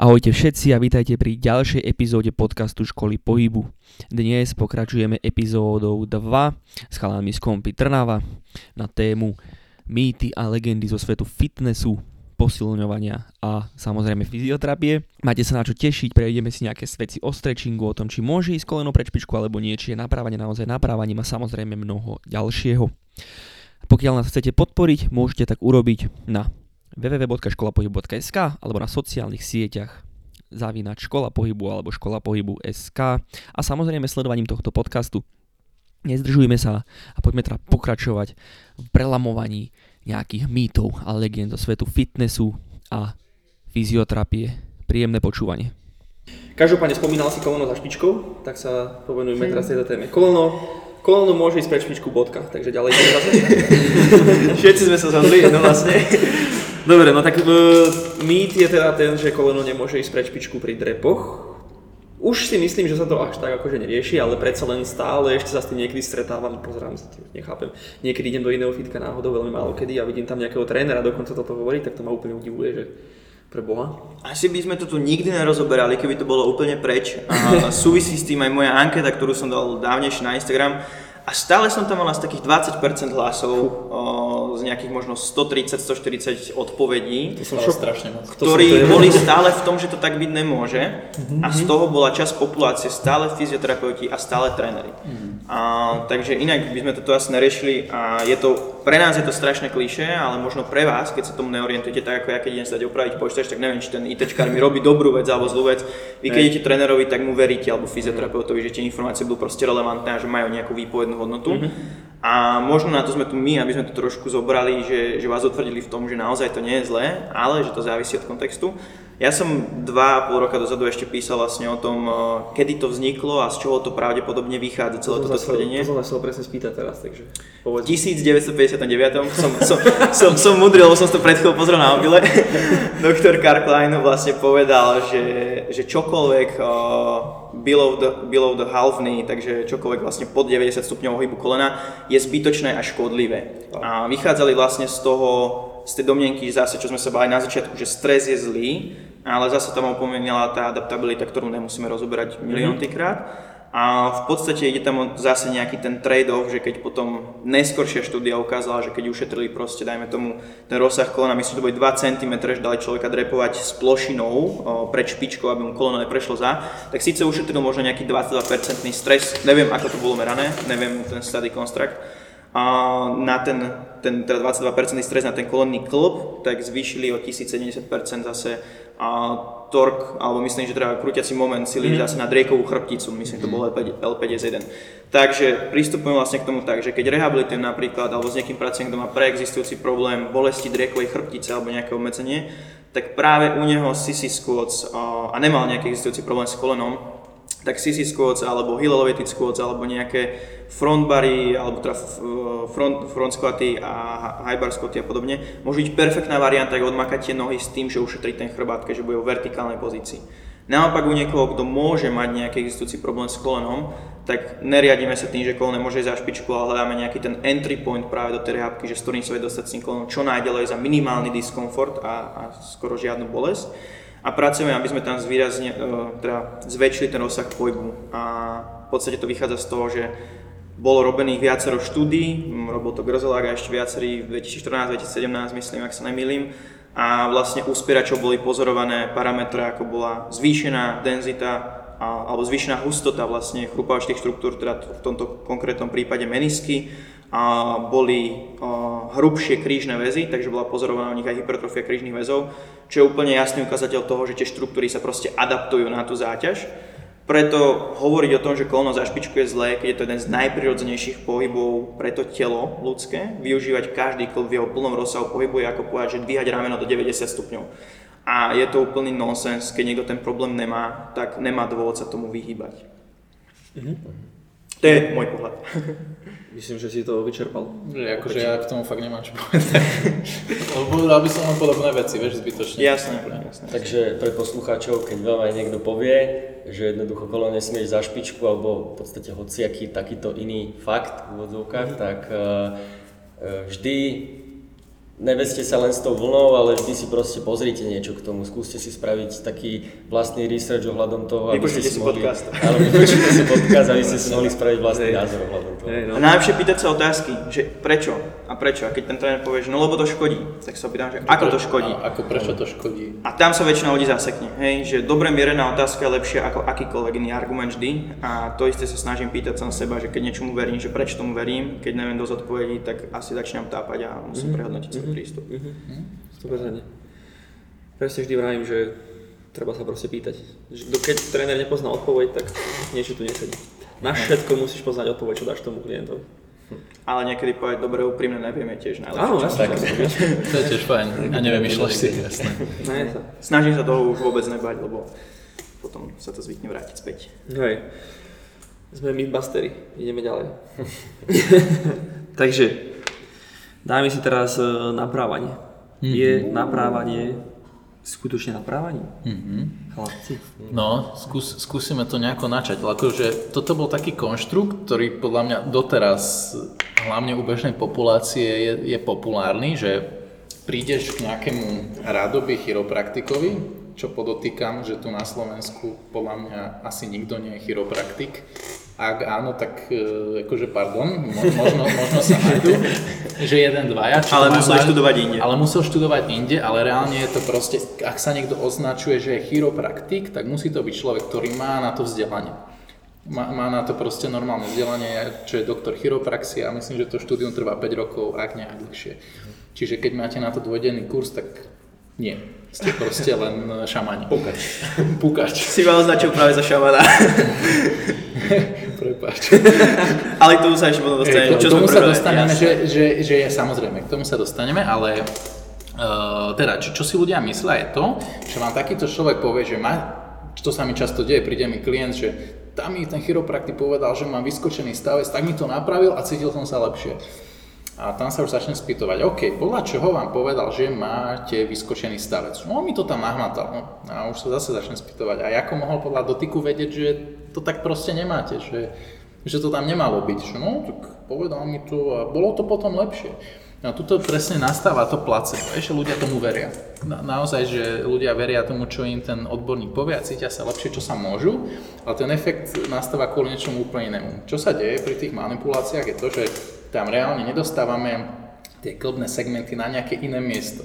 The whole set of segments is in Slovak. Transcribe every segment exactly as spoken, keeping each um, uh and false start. Ahojte všetci a vítajte pri ďalšej epizóde podcastu Školy Pohybu. Dnes pokračujeme epizódou dva s chalami z Comphy Trnava na tému mýty a legendy zo svetu fitnessu, posilňovania a samozrejme fyzioterapie. Máte sa na čo tešiť, prejdeme si nejaké veci o stretchingu, o tom, či môže ísť koleno pre špičku alebo nie, či je naprávanie naozaj naprávaním a samozrejme mnoho ďalšieho. Pokiaľ nás chcete podporiť, môžete tak urobiť na w w w bodka škola pohybu bodka es ka alebo na sociálnych sieťach zavínať Škola Pohybu alebo Škola Pohybu es ka a samozrejme sledovaním tohto podcastu. Nezdržujme sa a poďme teda pokračovať v prelamovaní nejakých mýtov a legend zo svetu fitnessu a fyzioterapie. Príjemné počúvanie. Každopádne spomínal si koleno za špičkou, tak sa povenujme teraz tejto téme. Koleno Koleno môže ísť pre špičku bodka, takže ďalej. Všetci sme sa zhodli, no vlastne. Dobre, no tak uh, mýt je teda ten, že koleno nemôže ísť pre špičku pri drepoch. Už si myslím, že sa to až tak akože nerieši, ale predsa len stále ešte sa s tým niekedy stretávam, pozerám sa tým, nechápem. Niekedy idem do iného fitka náhodou, veľmi málo kedy a vidím tam nejakého trénera, dokonca toto hovorí, tak to ma úplne udivuje, že pre Boha. Asi by sme to tu nikdy nerozoberali, keby to bolo úplne preč. A súvisí s tým aj moja anketa, ktorú som dal dávnejšie na Instagram. A stále som tam mal asi takých dvadsať percent hlasov, o, z nejakých možno sto tridsať až sto štyridsať odpovedí, to som strašne moc. Ktorí boli stále v tom, že to tak byť nemôže. Mm-hmm. A z toho bola časť populácie stále fyzioterapeuti a stále tréneri. Mm-hmm. A, takže inak by sme toto asi neriešili a je to, pre nás je to strašné klišé, ale možno pre vás, keď sa tomu neorientujete, tak ako ja, keď idem sa dať opraviť počítač, tak neviem, či ten ITčkár mi robí dobrú vec alebo zlú vec. Vy keď idete trénerovi, tak mu veríte alebo fyzioterapeutovi, že tie informácie budú proste relevantné a že majú nejakú výpovednú hodnotu. Mm-hmm. A možno na to sme tu my, aby sme to trošku zobrali, že, že vás utvrdili v tom, že naozaj to nie je zlé, ale že to závisí od kontextu. Ja som dva a pol roka dozadu ešte písal vlastne o tom, kedy to vzniklo a z čoho to pravdepodobne vychádza celé toto tvrdenie. To som sa ho presne spýtať teraz, takže povedz. devätnásťstopäťdesiatdeväť som, som, som, som mudril, lebo som to pred chvíľou pozrel na mobile. Doktor Karl Klein vlastne povedal, že, že čokoľvek below the, below the half knee, takže čokoľvek vlastne pod deväťdesiat stupňov pohybu kolena, je zbytočné a škodlivé. A vychádzali vlastne z toho, z tej domnenky, zase čo sme sa bali na začiatku, že stres je zlý, ale zase tam opomínala tá adaptabilita, ktorú nemusíme rozoberať miliónty krát. A v podstate ide tam zase nejaký ten trade-off, že keď potom neskoršia štúdia ukázala, že keď ušetrili proste, dajme tomu, ten rozsah kolena, myslím, že to bude dva centimetre, že dali človeka drepovať s plošinou o, pred špičkou, aby mu koleno neprešlo za, tak síce ušetril možno nejaký dvadsaťdva percent stres, neviem ako to bolo merané, neviem ten study construct, a na ten, ten teda dvadsaťdva percent stres na ten kolenný klb, tak zvýšili o tisícsedemdesiat percent zase a tork, alebo myslím, že teda krúťací moment sily mm. zase na driekovú chrbticu, myslím, to bolo el päťdesiatjeden. Takže pristupujem vlastne k tomu tak, že keď rehabilitujem napríklad, alebo s niekým pracujem, kto má preexistujúci problém bolesti driekovej chrbtice alebo nejaké obmedzenie, tak práve u neho sissy squats a nemal nejaký existujúci problém s kolenom, tak sissy squats, alebo hillovated squats, alebo nejaké front bary, alebo teda front, front squaty a high bar squaty a podobne, môžu byť perfektná varianta, ak odmakať tie nohy s tým, že ušetrí ten chrbát, keďže bude vo vertikálnej pozícii. Naopak u niekoho, kto môže mať nejaký existujúci problém s kolenom, tak neriadíme sa tým, že koleno môže ísť za špičku, ale hľadáme nejaký ten entry point práve do tej rehabky, že s ktorým sa vie dostať s tým kolenom čo najďalej za minimálny diskomfort a, a skoro žiadnu bolesť. A pracujeme, aby sme tam zvýrazne, teda zväčšili ten rozsah pohybu. A v podstate to vychádza z toho, že bolo robených viacero štúdií, robil to Grzelák a ešte viacerí v dvetisícštrnásť dvetisícsedemnásť, myslím, ak sa nemýlim. A vlastne u spieračov boli pozorované parametre, ako bola zvýšená denzita alebo zvýšená hustota vlastne chrupavčných štruktúr, teda v tomto konkrétnom prípade menisky. A boli a, hrubšie krížne väzy, takže bola pozorovaná u nich aj hypertrofia krížnych väzov, čo je úplne jasný ukazateľ toho, že tie štruktúry sa proste adaptujú na tú záťaž. Preto hovoriť o tom, že koleno za špičku je zlé, keď je to jeden z najprirodzenejších pohybov pre to telo ľudské, využívať každý klb v jeho plnom rozsahu pohybu je ako povedať, že dvíhať rameno do deväťdesiat stupňov. A je to úplný nonsens, keď niekto ten problém nemá, tak nemá dôvod sa tomu vyhýbať. Mhm. To je môj pohľad. Myslím, že si to vyčerpal. Že akože ja k tomu fakt nemám čo povedať. Povedal by som len podobné veci, vieš, zbytočne. Jasné, jasné. Takže pre poslucháčov, keď vám aj niekto povie, že jednoducho koleno nesmieš za špičku, alebo v podstate hociaký takýto iný fakt v úvodzovkách, tak uh, vždy Neveste sa len s tou vlnou, ale vždy si proste pozrite niečo k tomu. Skúste si spraviť taký vlastný research ohľadom toho, aby ste si mohli... Vypočujte si podcast. Ale vypočujte si podcast, aby ste si mohli spraviť vlastný názor ohľadom toho. A najlepšie pýtať sa otázky, že prečo a prečo. A keď ten tréner povie, že no lebo to škodí, tak sa pýtam, že ako to škodí. A ako prečo to škodí. A tam sa väčšina ľudí zasekne, hej, že dobre mierená otázka je lepšia ako akýkoľvek iný argument vždy. A to isté sa snažím pýtať sa na seba, že keď niečomu verím, že prečo tomu verím, keď neviem dosť odpovedí, tak asi začínam tápať a musím prehodnotiť svoj prístup. sto percent. Ja si vždy vravím, že treba sa proste pýtať. Keď tréner nepozná odpoveď, tak niečo tu nesedí. Na všetko musíš poznať odpoveď, čo dáš tomu klientovi. Ale niekedy povedať dobre, úprimne nevieme tiež najlepšie. Áno, jasne. To je tiež fajn. A nevymýšľaš si. Snažím sa toho už vôbec nebať, lebo potom sa to zvykne vrátiť späť. Hej. Sme mythbustery. Ideme ďalej. Takže dajme si teraz naprávanie. Mm-hmm. Je naprávanie skutočne naprávanie? Mm-hmm. Chlapci. No, skús, skúsime to nejako načať. Akože, toto bol taký konštrukt, ktorý podľa mňa doteraz, hlavne u bežnej populácie, je, je populárny, že prídeš k nejakému rádoby chiropraktikovi, čo podotýkam, že tu na Slovensku podľa mňa asi nikto nie je chiropraktik. Ak áno, tak e, akože pardon, možno, možno sa nájdu, že jeden, dvaja. Ale musel nájdu, študovať inde. Ale musel študovať inde, ale reálne je to proste, ak sa niekto označuje, že je chiropraktik, tak musí to byť človek, ktorý má na to vzdelanie. Má, má na to proste normálne vzdelanie, čo je doktor chiropraxie a myslím, že to štúdium trvá päť rokov, ak nejak dlhšie. Čiže keď máte na to dvojdenný kurz, tak nie. Ste proste len šamani. Pukač. Pukač. Si ma označil práve za šamana. Prepáč. Ale k tomu sa ešte potom dostaneme. K tomu sa dostaneme, že, že, že je samozrejme, k tomu sa dostaneme, ale uh, teda, čo, čo si ľudia myslia je to, že vám takýto človek povie, že má, čo sa mi často deje, príde mi klient, že tam mi ten chiropraktik povedal, že mám vyskočený stavec, tak mi to napravil a cítil som sa lepšie. A tam sa už začnem spýtovať, OK, podľa čoho vám povedal, že máte vyskočený stavec? No, on mi to tam nahmatal. No, a už sa zase začnem spýtovať, a ako mohol podľa dotyku vedieť, že to tak proste nemáte, že, že to tam nemalo byť? Že, no, tak povedal mi to a bolo to potom lepšie. No, tuto presne nastáva to placebo, ešte ľudia tomu veria. Na, naozaj, že ľudia veria tomu, čo im ten odborník povie a cítia sa lepšie, čo sa môžu, ale ten efekt nastáva kvôli niečomu úplne inému. Čo sa deje pri tých manipuláciách je to, že tam reálne nedostávame tie klbné segmenty na nejaké iné miesto.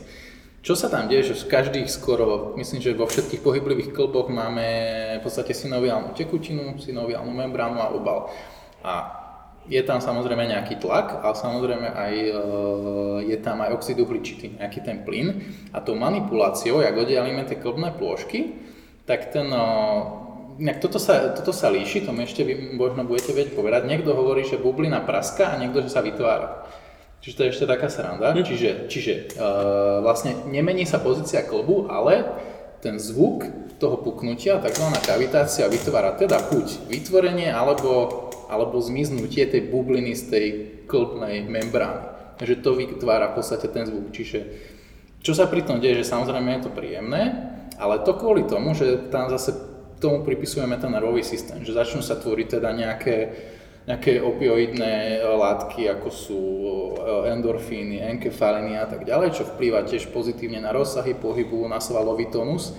Čo sa tam deje, že v každých skoro, myslím, že vo všetkých pohyblivých klboch máme v podstate synoviálnu tekutinu, synoviálnu membránu a obal. A je tam samozrejme nejaký tlak, ale samozrejme aj je tam aj oxid uhličitý, nejaký ten plyn. A tou manipuláciou, jak oddialíme tie klbné plôžky, tak ten... Toto sa, toto sa líši, tomu ešte vy možno budete vedieť povedať. Niekto hovorí, že bublina praská a niekto, že sa vytvára. Čiže to je ešte taká sranda. Hm. Čiže, čiže uh, vlastne nemení sa pozícia klbu, ale ten zvuk toho puknutia, takzvaná kavitácia, vytvára teda buď vytvorenie alebo, alebo zmiznutie tej bubliny z tej klbnej membrány. Takže to vytvára v podstate ten zvuk. Čiže čo sa pri tom deje, že samozrejme je to príjemné, ale to kvôli tomu, že tam zase tomu pripisujeme ten nervový systém, že začnú sa tvoriť teda nejaké, nejaké opioidné látky, ako sú endorfíny, enkefaliny a tak ďalej, čo vplýva tiež pozitívne na rozsahy pohybu, na svalový tónus.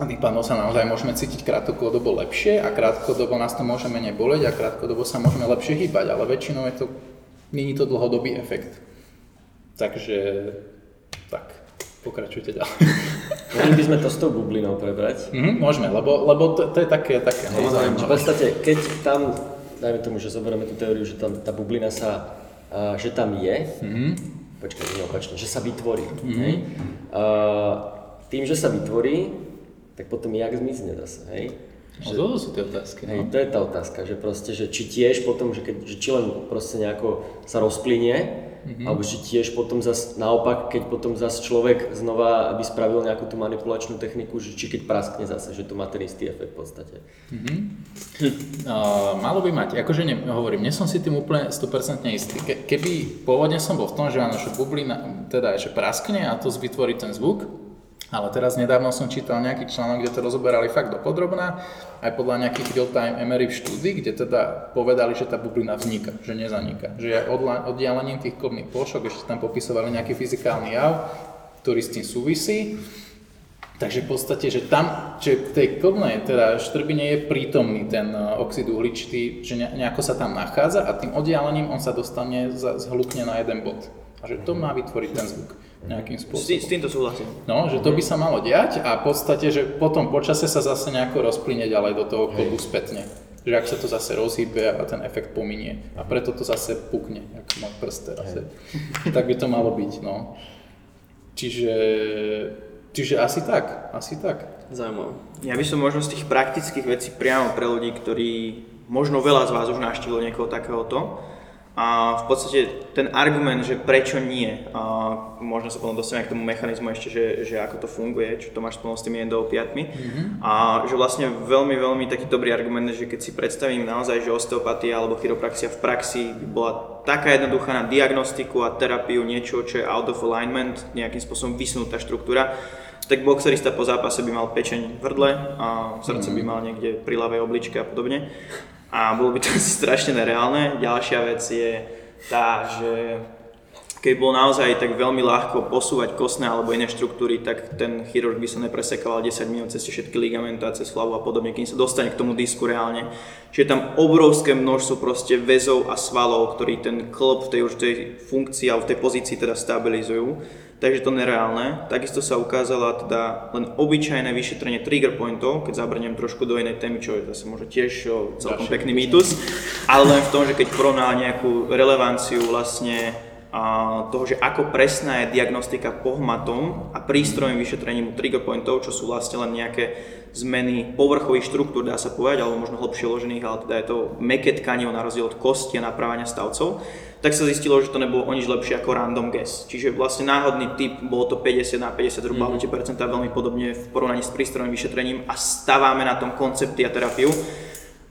A tým pádom sa naozaj môžeme cítiť krátkodobo lepšie a krátkodobo nás to môže menej boleť a krátkodobo sa môžeme lepšie hýbať, ale väčšinou je to, není to dlhodobý efekt. Takže tak. Pokračujte ďalej. Mohli by sme to s tou bublinou prebrať? Mm-hmm, môžeme, lebo, lebo to, to je také, také no, zaujímavé. V podstate, keď tam, dajme tomu, že zoberieme tú teóriu, že tam tá bublina sa, uh, že tam je, mm-hmm. počkaj, neopačne, že sa vytvorí. Mm-hmm. Uh, tým, že sa vytvorí, tak potom jak zmizne zase, hej? Že, no, to sú tie otázky. Hej, no. To je tá otázka, že proste, že či tiež potom, že, keď, že či len proste nejako sa rozplynie, mm-hmm. alebo či tiež potom zas, naopak, keď potom zase človek znova, aby spravil nejakú tú manipulačnú techniku, že či keď praskne zase, že to má ten istý efekt v podstate. Mm-hmm. Uh, malo by mať, akože ne, hovorím, nie som si tým úplne sto percent istý. Ke, keby pôvodne som bol v tom, že áno, že bublina, teda že praskne a to vytvorí ten zvuk, a Ale teraz nedávno som čítal nejaký článok, kde to rozoberali fakt dopodrobná, aj podľa nejakých real-time emery v štúdii, kde teda povedali, že tá bublina vzniká, že nezaniká. Že odla- oddialením tých kovných plošok, ešte tam popisovali nejaký fyzikálny jav, ktorý s tým súvisí. Takže v podstate, že tam, že v tej kovnej, teda štrbine je prítomný ten oxid uhličitý, že nejako sa tam nachádza a tým oddialením on sa dostane, zhlukne na jeden bod. A že to má vytvoriť ten zvuk nejakým spôsobom. S týmto súhlasím. No, že to by sa malo diať a v podstate, že potom počase sa zase nejako rozplyne ďalej do toho kovu spätne. Že ak sa to zase rozhýbe a ten efekt pominie. A preto to zase pukne, ako môj prst teraz. Tak by to malo byť, no. Čiže... Čiže asi tak, asi tak. Zaujímavé. Ja by som možno z tých praktických vecí priamo pre ľudí, ktorí možno veľa z vás už navštívilo niekoho takéhoto. A v podstate ten argument, že prečo nie, a možno sa potom dostaneme k tomu mechanizmu ešte, že, že ako to funguje, čo to máš spolu s tými endoopiatmi. Mm-hmm. A že vlastne veľmi, veľmi taký dobrý argument, že keď si predstavím naozaj, že osteopatia alebo chiropraxia v praxi bola taká jednoduchá na diagnostiku a terapiu, niečo, čo je out of alignment, nejakým spôsobom vysunutá štruktúra, tak boxerista po zápase by mal pečeň v hrdle a srdce mm-hmm. by mal niekde pri ľavej obličke a podobne. A bolo by to asi strašne nereálne. Ďalšia vec je tá, že keď bolo naozaj tak veľmi ľahko posúvať kostné alebo iné štruktúry, tak ten chirurg by sa nepresekoval desať minút cez všetky ligamenty a cez hlavu a podobne, kým sa dostane k tomu disku reálne. Čiže je tam obrovské množstvo proste väzov a svalov, ktorí ten klop v tej určitej funkcii alebo v tej pozícii teda stabilizujú. Takže to nereálne. Takisto sa ukázala teda len obyčajné vyšetrenie trigger pointov, keď zabrnem trošku do inej témy, čo je zase možno tiež celkom pekný mýtus, ale len v tom, že keď porovná nejakú relevanciu vlastne a toho, že ako presná je diagnostika pohmatom a prístrojom vyšetrením trigger pointov, čo sú vlastne len nejaké zmeny povrchových štruktúr, dá sa povedať, alebo možno hlbšie ložených, ale teda je to mäkké tkanivo na rozdiel od kosti a naprávania stavcov, tak sa zistilo, že to nebolo o nič lepšie ako random guess. Čiže vlastne náhodný typ, bolo to päťdesiat na päťdesiat zhruba mm-hmm. percentá, veľmi podobne v porovnaní s prístrojným vyšetrením a staváme na tom koncepty a terapiu.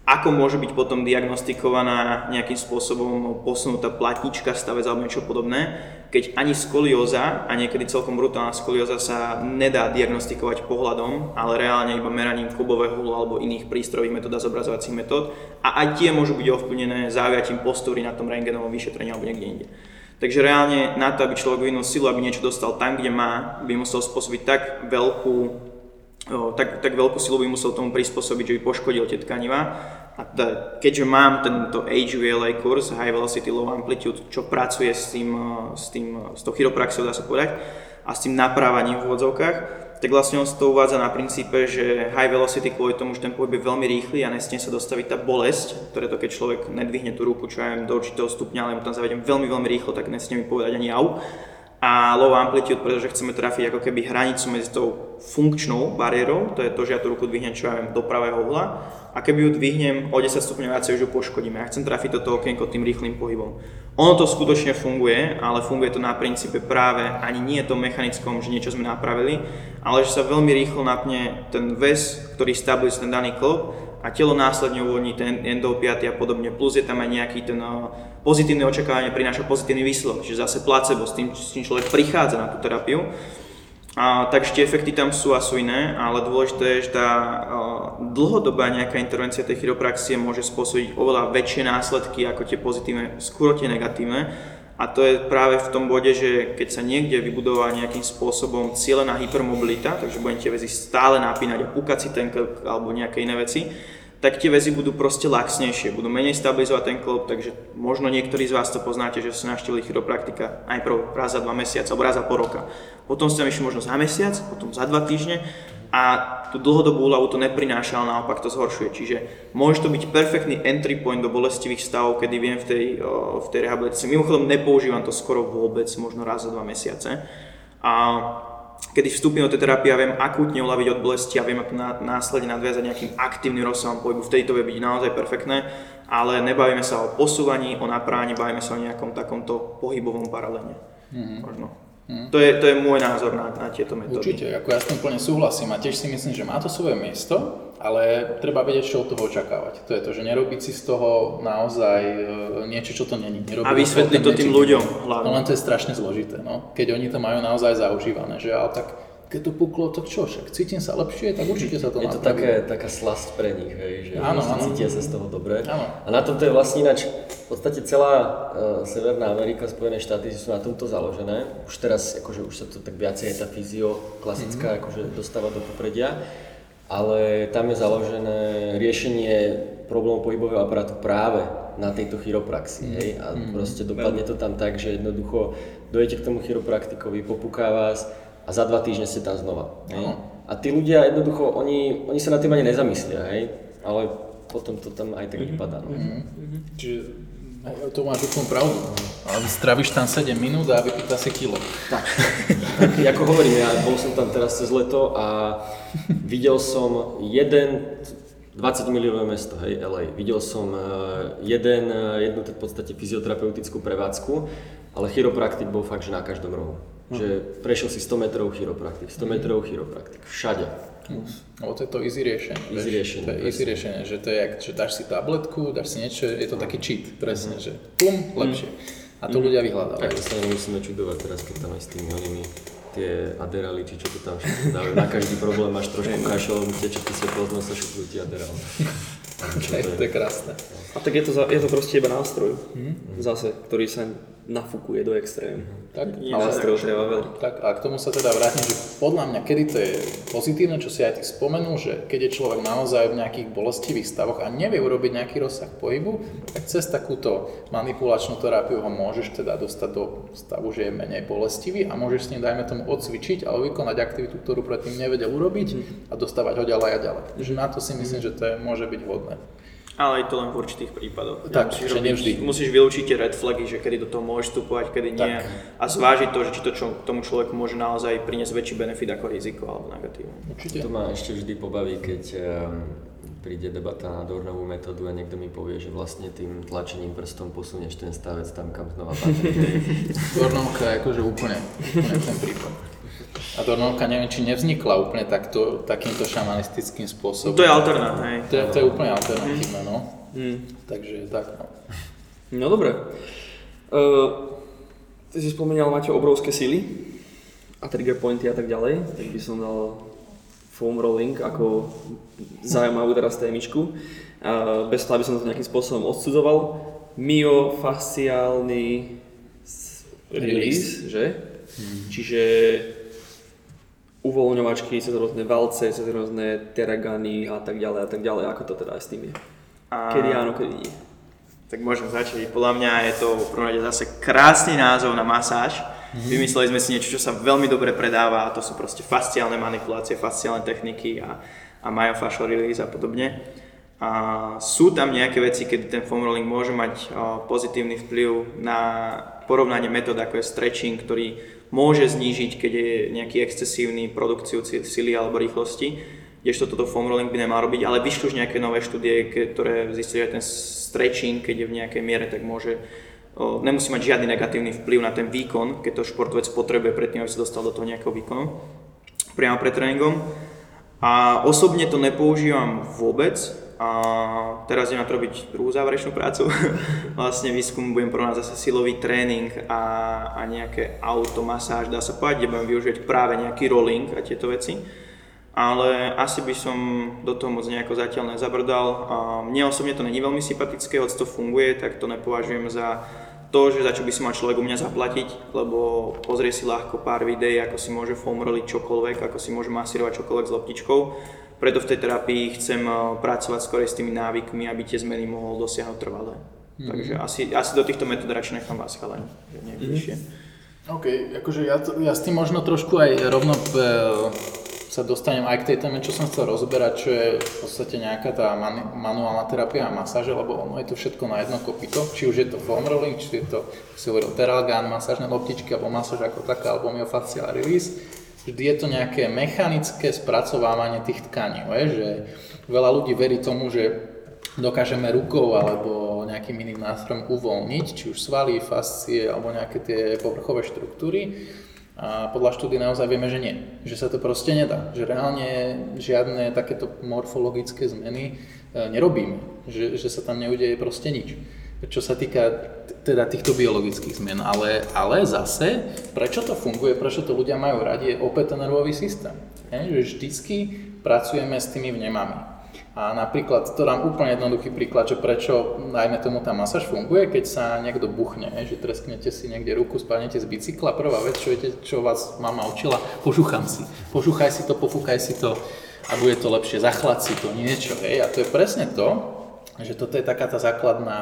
Ako môže byť potom diagnostikovaná nejakým spôsobom posunutá platnička, stavec alebo niečo podobné, keď ani skolióza, a niekedy celkom brutálna skolióza sa nedá diagnostikovať pohľadom, ale reálne iba meraním klubového hulu alebo iných prístrojových metód a zobrazovacích metód a aj tie môžu byť ovplyvnené záviatím postúry na tom rentgenovom vyšetrení alebo niekde inde. Takže reálne na to, aby človek vyvinul silu, aby niečo dostal tam, kde má, by musel spôsobiť tak veľkú, o, tak, tak veľkú silu by musel tomu prispôsobiť, že by poškodil tie tkanivá. A t- keďže mám tento há vé el á kurz, High Velocity Low Amplitude, čo pracuje s tým, s tým, s tou chiropraxiou, dá sa povedať, a s tým naprávaním v úvodzovkách, tak vlastne on to uvádza na princípe, že high velocity kvôli tomu, že ten pohyb je veľmi rýchly a nestihne sa dostaviť tá bolesť, ktoré to keď človek nedvihne tú ruku, čo aj do určitého stupňa, ale mu tam zavedem veľmi, veľmi rýchlo, tak nestihne mi povedať ani au. A low amplitude, pretože chceme trafiť ako keby hranicu medzi tou funkčnou bariérou, to je to, že ja tú ruku dvihnem čo aj do pravého uhla a keby ju dvihnem o desať stupňov viac, už ju poškodím. Ja chcem trafiť toto okienko tým rýchlym pohybom. Ono to skutočne funguje, ale funguje to na princípe práve ani nie to mechanickom, že niečo sme napravili, ale že sa veľmi rýchlo napne ten väz, ktorý stabilizuje ten daný klop a telo následne uvoľní ten endoopiaty a podobne. Plus je tam aj nejaký ten pozitívne očakávanie, prináša pozitívny výsledok, čiže zase placebo, s tým, s tým človek prichádza na tú terapiu. A, takže tie efekty tam sú a sú iné, ale dôležité je, že tá a, dlhodobá nejaká intervencia tej chiropraxie môže spôsobiť oveľa väčšie následky ako tie pozitívne, skôr tie negatívne. A to je práve v tom bode, že keď sa niekde vybudová nejakým spôsobom cieľená hypermobilita, takže budem tie väzy stále napínať a púkať si ten klb alebo nejaké iné veci, tak tie väzy budú proste laxnejšie, budú menej stabilizovať ten klb, takže možno niektorí z vás to poznáte, že ste navštívili chiropraktika aj raz za dva mesiace alebo raz za pol roka. Potom ste tam išli možno za mesiac, potom za dva týždne a tú dlhodobú úľavu to neprináša, ale naopak to zhoršuje. Čiže môže to byť perfektný entry point do bolestivých stavov, kedy viem v tej, v tej rehabilitácii. Mimochodom nepoužívam to skoro vôbec, možno raz za dva mesiace. A kedy vstúpim do tej terapie a viem akútne uľaviť od bolesti a viem následne nadviazať nejakým aktívnym rozsahom pohybu, vtedy to vie byť naozaj perfektné, ale nebavíme sa o posúvaní, o naprávaní, bavíme sa o nejakom takomto pohybovom paralene. Mm-hmm. Možno. Hmm. To je, to je môj názor na, na tieto metódy. Určite, ako ja s tým plne súhlasím a tiež si myslím, že má to svoje miesto, ale treba vedieť, čo od toho očakávať. To je to, že nerobiť si z toho naozaj niečo, čo to není. Nerobiť a vysvetliť to tým ľuďom hlavne. No len to je strašne zložité, no. Keď oni to majú naozaj zaužívané, že ale tak keď to puklo, tak čo, však cítim sa lepšie, tak určite sa to napraví. Je to také, taká slasť pre nich, hej, že áno, áno. Cítia sa z toho dobre. Áno. A na tom to je vlastne ináč, v podstate celá uh, Severná Amerika, Spojené štáty sú na tomto založené. Už teraz, akože už sa to tak viacej je tá fyzio klasická, mm-hmm. akože dostáva do popredia. Ale tam je založené riešenie problémov pohybového aparátu práve na tejto chiropraxii, hej. A mm-hmm. proste dopadne to tam tak, že jednoducho dojete k tomu chiropraktikovi, popúká vás, a za dva týždne ste tam znova. Hej? A tí ľudia jednoducho, oni, oni sa na tým ani nezamyslia, hej? Ale potom to tam aj tak mm-hmm. vypadá. No? Mm-hmm. Mm-hmm. Čiže to máš úplnú pravdu, ale stravíš tam sedem minút a vypýta si kilo. Tak, tak ako hovorím, ja bol som tam teraz cez leto a videl som jeden, dvadsaťmiliónové mesto, hej, el ej, videl som jeden, jednu v podstate fyzioterapeutickú prevádzku, ale chiropraktik bol fakt, že na každom rohu. Že prešiel si sto metrov chiropraktik, sto metrov chiropraktik, všade. No to je to easy riešenie, easy riešenie, to je easy riešenie, že to je jak, že dáš si tabletku, dáš si niečo, je to taký cheat, presne, mm-hmm. že pum, lepšie. A to mm-hmm. ľudia vyhľadali. Tak to sa nemusíme čudovať teraz, keď tam aj s tými onými tie aderali, či čo to tam všetko dávajú. Na každý problém máš trošku kašel, tečie ti svetlo z nosa, šupujú ti aderal. To je, to je krásne. A tak je to, za, je to proste iba nástroj, mm-hmm. zase, ktorý sa nafúkuje do extrému. Tak, nástroj treba veľmi. Tak a k tomu sa teda vrátim, že podľa mňa, kedy to je pozitívne, čo si aj ty spomenul, že keď je človek naozaj v nejakých bolestivých stavoch a nevie urobiť nejaký rozsah pohybu, tak cez takúto manipulačnú terapiu ho môžeš teda dostať do stavu, že je menej bolestivý a môžeš s ním, dajme tomu, odcvičiť alebo vykonať aktivitu, ktorú predtým nevedel urobiť mm-hmm. a dostávať ho ďalej a ďalej. Takže na to si myslím, že to je, môže byť vhodné. Ale aj to len v určitých prípadoch. Tak, ja, že nevždy. Musíš vylúčiť tie red flagy, že kedy do toho môžeš vstupovať, kedy nie. Tak. A zvážiť to, že či to čo, tomu človeku môže naozaj priniesť väčší benefit ako riziko alebo negatív. Určite. To ma ešte vždy pobaví, keď um, príde debata na Dornovú metódu a niekto mi povie, že vlastne tým tlačením prstom posunieš ten stavec tam, kam znova patrí. Dornovka je akože úplne, úplne ten prípad. A Dornovka neviem, či nevznikla úplne takto, takýmto šamanistickým spôsobom. No to je alternát, hej. To je, to je úplne alternatívne, mm. no. Mm. Takže tak, no. No dobre. Uh, ty si spomínal, máte obrovské síly a trigger pointy a tak ďalej. Tak by som dal foam rolling ako zaujímavú teraz témičku. Uh, bez toho, aby som to nejakým spôsobom odsudzoval. Myofasciálny release, že? Mm. Čiže uvoľňovačky, cez rôzne valce, cez rôzne teragany a tak ďalej a tak ďalej. Ako to teda aj s tým je? A... Kedy áno, kedy nie? Tak môžem začať. Podľa mňa je to v prvom rade zase krásny názov na masáž. Mm-hmm. Vymysleli sme si niečo, čo sa veľmi dobre predáva a to sú proste fasciálne manipulácie, fasciálne techniky a, a myofascial release a podobne. A sú tam nejaké veci, kedy ten foam rolling môže mať o, pozitívny vplyv na porovnanie metód, ako je stretching, ktorý môže znížiť, keď je nejaký excesívny produkciu sily alebo rýchlosti, kdežto toto foam rolling by nemal robiť, ale vyšli už nejaké nové štúdie, ktoré zistili, že ten stretching, keď je v nejakej miere, tak môže, o, nemusí mať žiadny negatívny vplyv na ten výkon, keď to športovec potrebuje predtým, aby sa dostal do toho nejakého výkonu, priamo pred tréningom. A osobne to nepoužívam vôbec. A teraz idem na to robiť druhú záverečnú prácu, vlastne výskum budem porovnať zase silový tréning a, a nejaké automasáž, dá sa povedať, kde budem využívať práve nejaký rolling a tieto veci. Ale asi by som do toho moc nejako zatiaľ nezabrdal. A mne osobne to není veľmi sympatické, hoď to funguje, tak to nepovažujem za to, že za čo by si mal človek u mňa zaplatiť, lebo pozrie si ľahko pár videí, ako si môže foam rolliť čokoľvek, ako si môže masírovať čokoľvek s loptičkou. Preto v tej terapii chcem pracovať skôr s tými návykmi, aby tie zmeny mohol dosiahnuť trvalé. Mm-hmm. Takže asi, asi do týchto metód radšej nechám vás chalani, že nejbližšie. Mm-hmm. OK, akože ja, ja s tým možno trošku aj rovno e, sa dostanem aj k tej téme, čo som chcel rozberať, čo je v podstate nejaká tá man, manuálna terapia a masáže, lebo ono je to všetko na jedno kopyto, či už je to foam rolling, či je to, ako si hovoril, teralgán, masážne loptičky, alebo masáž ako taká, alebo myofascial release. Vždy je to nejaké mechanické spracovávanie tých tkaní, že veľa ľudí verí tomu, že dokážeme rukou alebo nejakým iným nástrojom uvoľniť, či už svaly, fascie alebo nejaké tie povrchové štruktúry. A podľa štúdie naozaj vieme, že nie, že sa to proste nedá, že reálne žiadne takéto morfologické zmeny nerobíme, že, že sa tam neudeje proste nič. čo sa týka teda týchto biologických zmien, ale, ale zase, prečo to funguje, prečo to ľudia majú radi, je opäť ten nervový systém. Je, že vždycky pracujeme s tými vnemami. A napríklad, to dám úplne jednoduchý príklad, že prečo, najmä tomu tá masáž funguje, keď sa niekto buchne, že tresknete si niekde ruku, spadnete z bicykla, prvá vec, čo, viete, čo vás mama učila, požuchám si, požuchaj si to, pofúkaj si to a bude to lepšie, zachlad si to, niečo, hej, a to je presne to, že toto je taká tá základná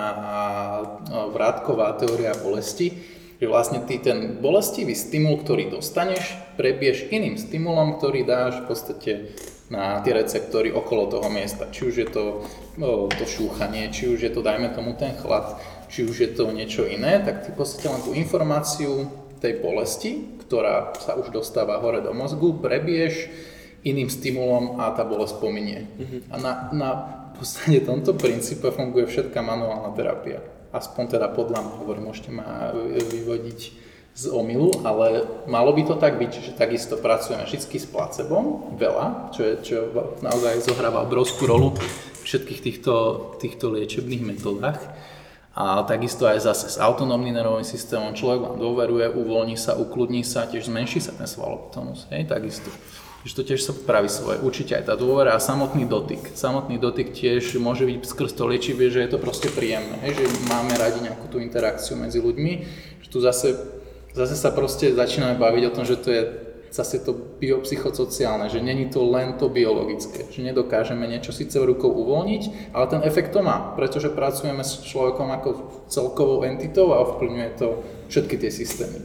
vrátková teória bolesti, že vlastne ty ten bolestivý stimul, ktorý dostaneš, prebieš iným stimulom, ktorý dáš v podstate na tie receptory okolo toho miesta. Či už je to, no, to šúchanie, či už je to, dajme tomu, ten chlad, či už je to niečo iné, tak ty v podstate len tú informáciu tej bolesti, ktorá sa už dostáva hore do mozgu, prebieš iným stimulom a tá bolesť pominie. Mm-hmm. A na, na v podstate tomto princípe funguje všetká manuálna terapia. Aspoň teda podľa mňa, hovorím, môžete ma vyvodiť z omylu, ale malo by to tak byť, že takisto pracujeme všetky s placebom, veľa, čo, je, čo naozaj zohráva obrovskú rolu v všetkých týchto, týchto liečebných metodách. A takisto aj zase s autonómnym nervovým systémom človek vám dôveruje, uvoľní sa, ukludní sa, tiež zmenší sa ten svaloptonus, hej, takisto. Že to tiež sa praví svoje. Určite aj tá dôvera a samotný dotyk. Samotný dotyk tiež môže byť skrz to liečivé, že je to proste príjemné, hej? Že máme radi nejakú tú interakciu medzi ľuďmi. Že tu zase, zase sa proste začíname baviť o tom, že to je zase to biopsychosociálne, že není to len to biologické, že nedokážeme niečo síce rukou uvoľniť, ale ten efekt to má, pretože pracujeme s človekom ako celkovou entitou a ovplyvňuje to všetky tie systémy.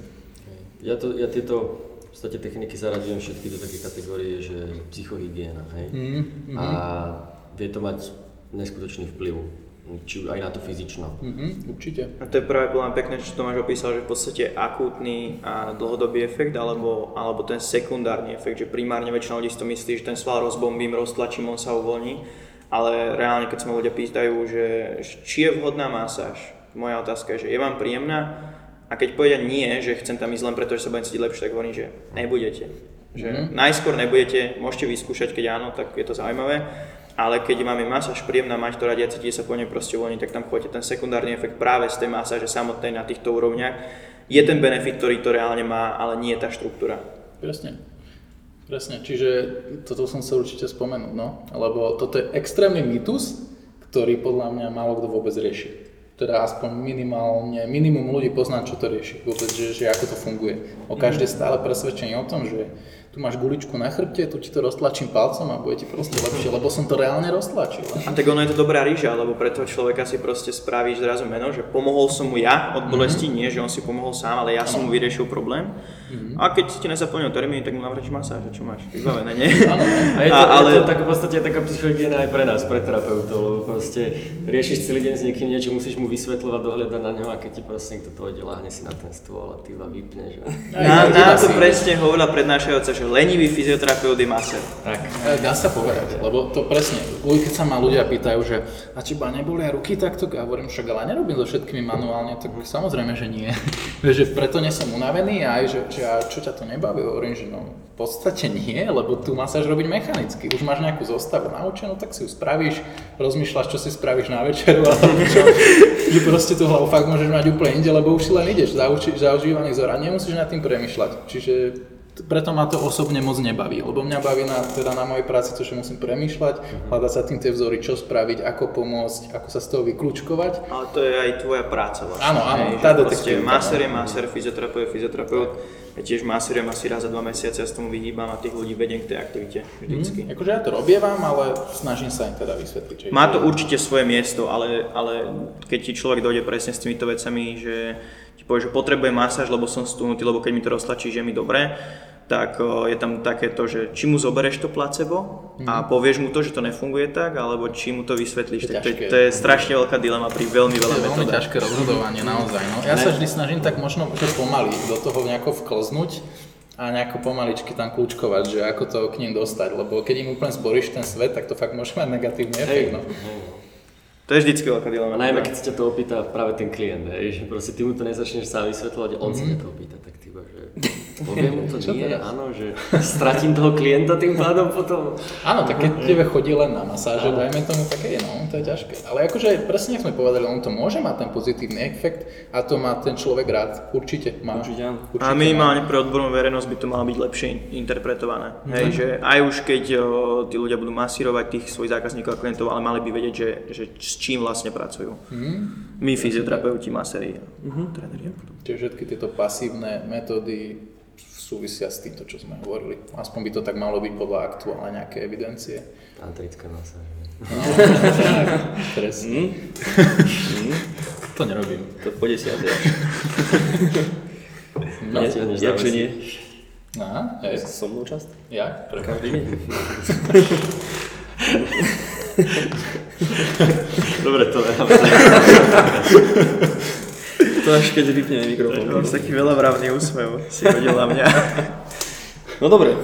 Ja, to, ja tieto... V podstate techniky zaraďujem všetky do také kategórie, že psychohygiena, hej. Mm-hmm. A vie to mať neskutočný vplyv, či aj na to fyzično. Mm-hmm, určite. A to je práve veľmi pekné, čo Tomáš opísal, že v podstate akútny a dlhodobý efekt, alebo, alebo ten sekundárny efekt, že primárne väčšina ľudí si to myslí, že ten sval rozbombím, roztlačím, on sa uvoľní, ale reálne, keď sa ma ľudia pýtajú, že či je vhodná masáž, moja otázka je, že je vám príjemná? A keď povedia nie, že chcem tam ísť len preto, že sa budem cítiť lepšie, tak hovorím, že nebudete. Že mm-hmm. najskôr nebudete, môžete vyskúšať, keď áno, tak je to zaujímavé. Ale keď mám je masáž príjemná, mať to radi a cítiť sa po nej proste uvoľniť, tak tam chodíte ten sekundárny efekt práve z tej masáže samotnej na týchto úrovniach. Je ten benefit, ktorý to reálne má, ale nie je tá štruktúra. Presne. Presne, čiže toto som sa určite spomenul, no. Lebo toto je extrémny mýtus, ktorý podľa mňa málo kto vôbec rieši. Teda aspoň minimálne, minimum ľudí pozná, čo to rieši, vôbec, že, že ako to funguje. O každé stále presvedčenie o tom, že tu máš guličku na chrbte, tu ti to roztlačím palcom a bude ti proste lepšie, lebo som to reálne roztlačil. A tak ono je to dobrá ríža, lebo pre toho človeka si proste spravíš zrazu meno, že pomohol som mu ja od bolesti, mm-hmm. nie že on si pomohol sám, ale ja som mu vyriešil problém. Mm-hmm. A keď si ti nezaplnil termín, tak mu navrátiš masáž, čo máš, vybavené, nie? Áno, a je to, a, ale... je to tak v podstate taká psychohygiena aj pre nás, pre terapeutov, lebo proste riešiš celý deň s niekým niečo, musíš mu vysvetľovať, dohľadať na ňo, a keď ti proste niekto to ide, ľahne si na ten stôl a ty iba vypneš. Na, na to presne hovorila prednášajúca, že lenivý fyzioterapeut je masér. Tak. Dá sa povedať, lebo to presne, keď sa ma ľudia pýtajú, že a teba nebolia ruky takto, ja hovorím, však ale nerobím to všetkými manuálne, tak samozrejme, že nie. Že preto nie som unavený a aj, že, že čo ťa to nebaví, hovorím, že no v podstate nie, lebo tu masáž robiť mechanicky. Už máš nejakú zostavu naučenú, tak si ju spravíš, rozmýšľaš, čo si spravíš na večeru alebo čo. Že proste tú hlavu fakt môžeš mať úplne inde, lebo už si len ideš, zaužívaný zora, nemusíš nad tým premýšľať. Čiže preto ma to osobne moc nebaví, lebo mňa baví na, teda na mojej práci to, že musím premýšľať, hľadať sa tým tie vzory, čo spraviť, ako pomôcť, ako sa z toho vyklúčkovať. Ale to je aj tvoja práca vlastne. Áno, áno, tá detektivita. Masér je masér, fyzioterapeut je fyzioterapeut. Ja tiež masírujem asi raz za dva mesiace a s tomu vyhýbam a tých ľudí vediem k tej aktivite vždycky. Mm, akože ja to robievam, ale snažím sa im teda vysvetliť. Má to určite svoje miesto, ale, ale keď ti človek dojde presne s týmito vecami, že ti povie, že potrebujem masáž, lebo som stúhnutý, lebo keď mi to roztlačí, že je mi dobré, tak je tam takéto, že či mu zobereš to placebo mm. a povieš mu to, že to nefunguje tak, alebo či mu to vysvetlíš. To je, tak, to, to je strašne veľká dilema pri veľmi veľa metodách. To je veľmi ťažké rozhodovanie, naozaj. No. Ja ne. sa vždy snažím tak možno pomaly do toho nejako vklz a nejako pomaličky tam kľúčkovať, že ako to k ním dostať, lebo keď im úplne zboríš ten svet, tak to fakt môže mať negatívny efekt. No. To je vždycky veľká dilema. Najmä keď sa to opýta práve ten klient, hej, že proste ty mu to nezačneš sám vysvetľovať, on mm-hmm. sa to opýta, tak ty bože. Poviem mu to nie, teda? Áno, že stratím toho klienta tým pádom potom. Áno, tak keď tebe chodí len na masáže, áno, dajme tomu, také je, no, to je ťažké. Ale akože presne sme povedali, on to môže mať ten pozitívny efekt a to má ten človek rád, určite má. Určite, áno. Určite a minimálne má. Pre odbornú verejnosť by to malo byť lepšie interpretované. Mhm. Hej, že aj už keď o, tí ľudia budú masírovať tých svojich zákazníkov a klientov, ale mali by vedieť, že, že s čím vlastne pracujú. Mhm. My fyzioterapeuti, maséri, mhm, tréneri. Čiže všetky tieto pasívne metódy súvisia s týmto, čo sme hovorili. Aspoň by to tak malo byť podľa aktuálne nejaké evidencie. Tantrická masáž. No, presne. Mm. To nerobím. To po desiaté. No, jakže nie. Aha, hej. So mnou časť? Jak? Pre každý. Dobre, to nechám sa. To až keď vypneme mikrofón. Mám taký veľavravný úsmev, si hodil na mňa. No dobre,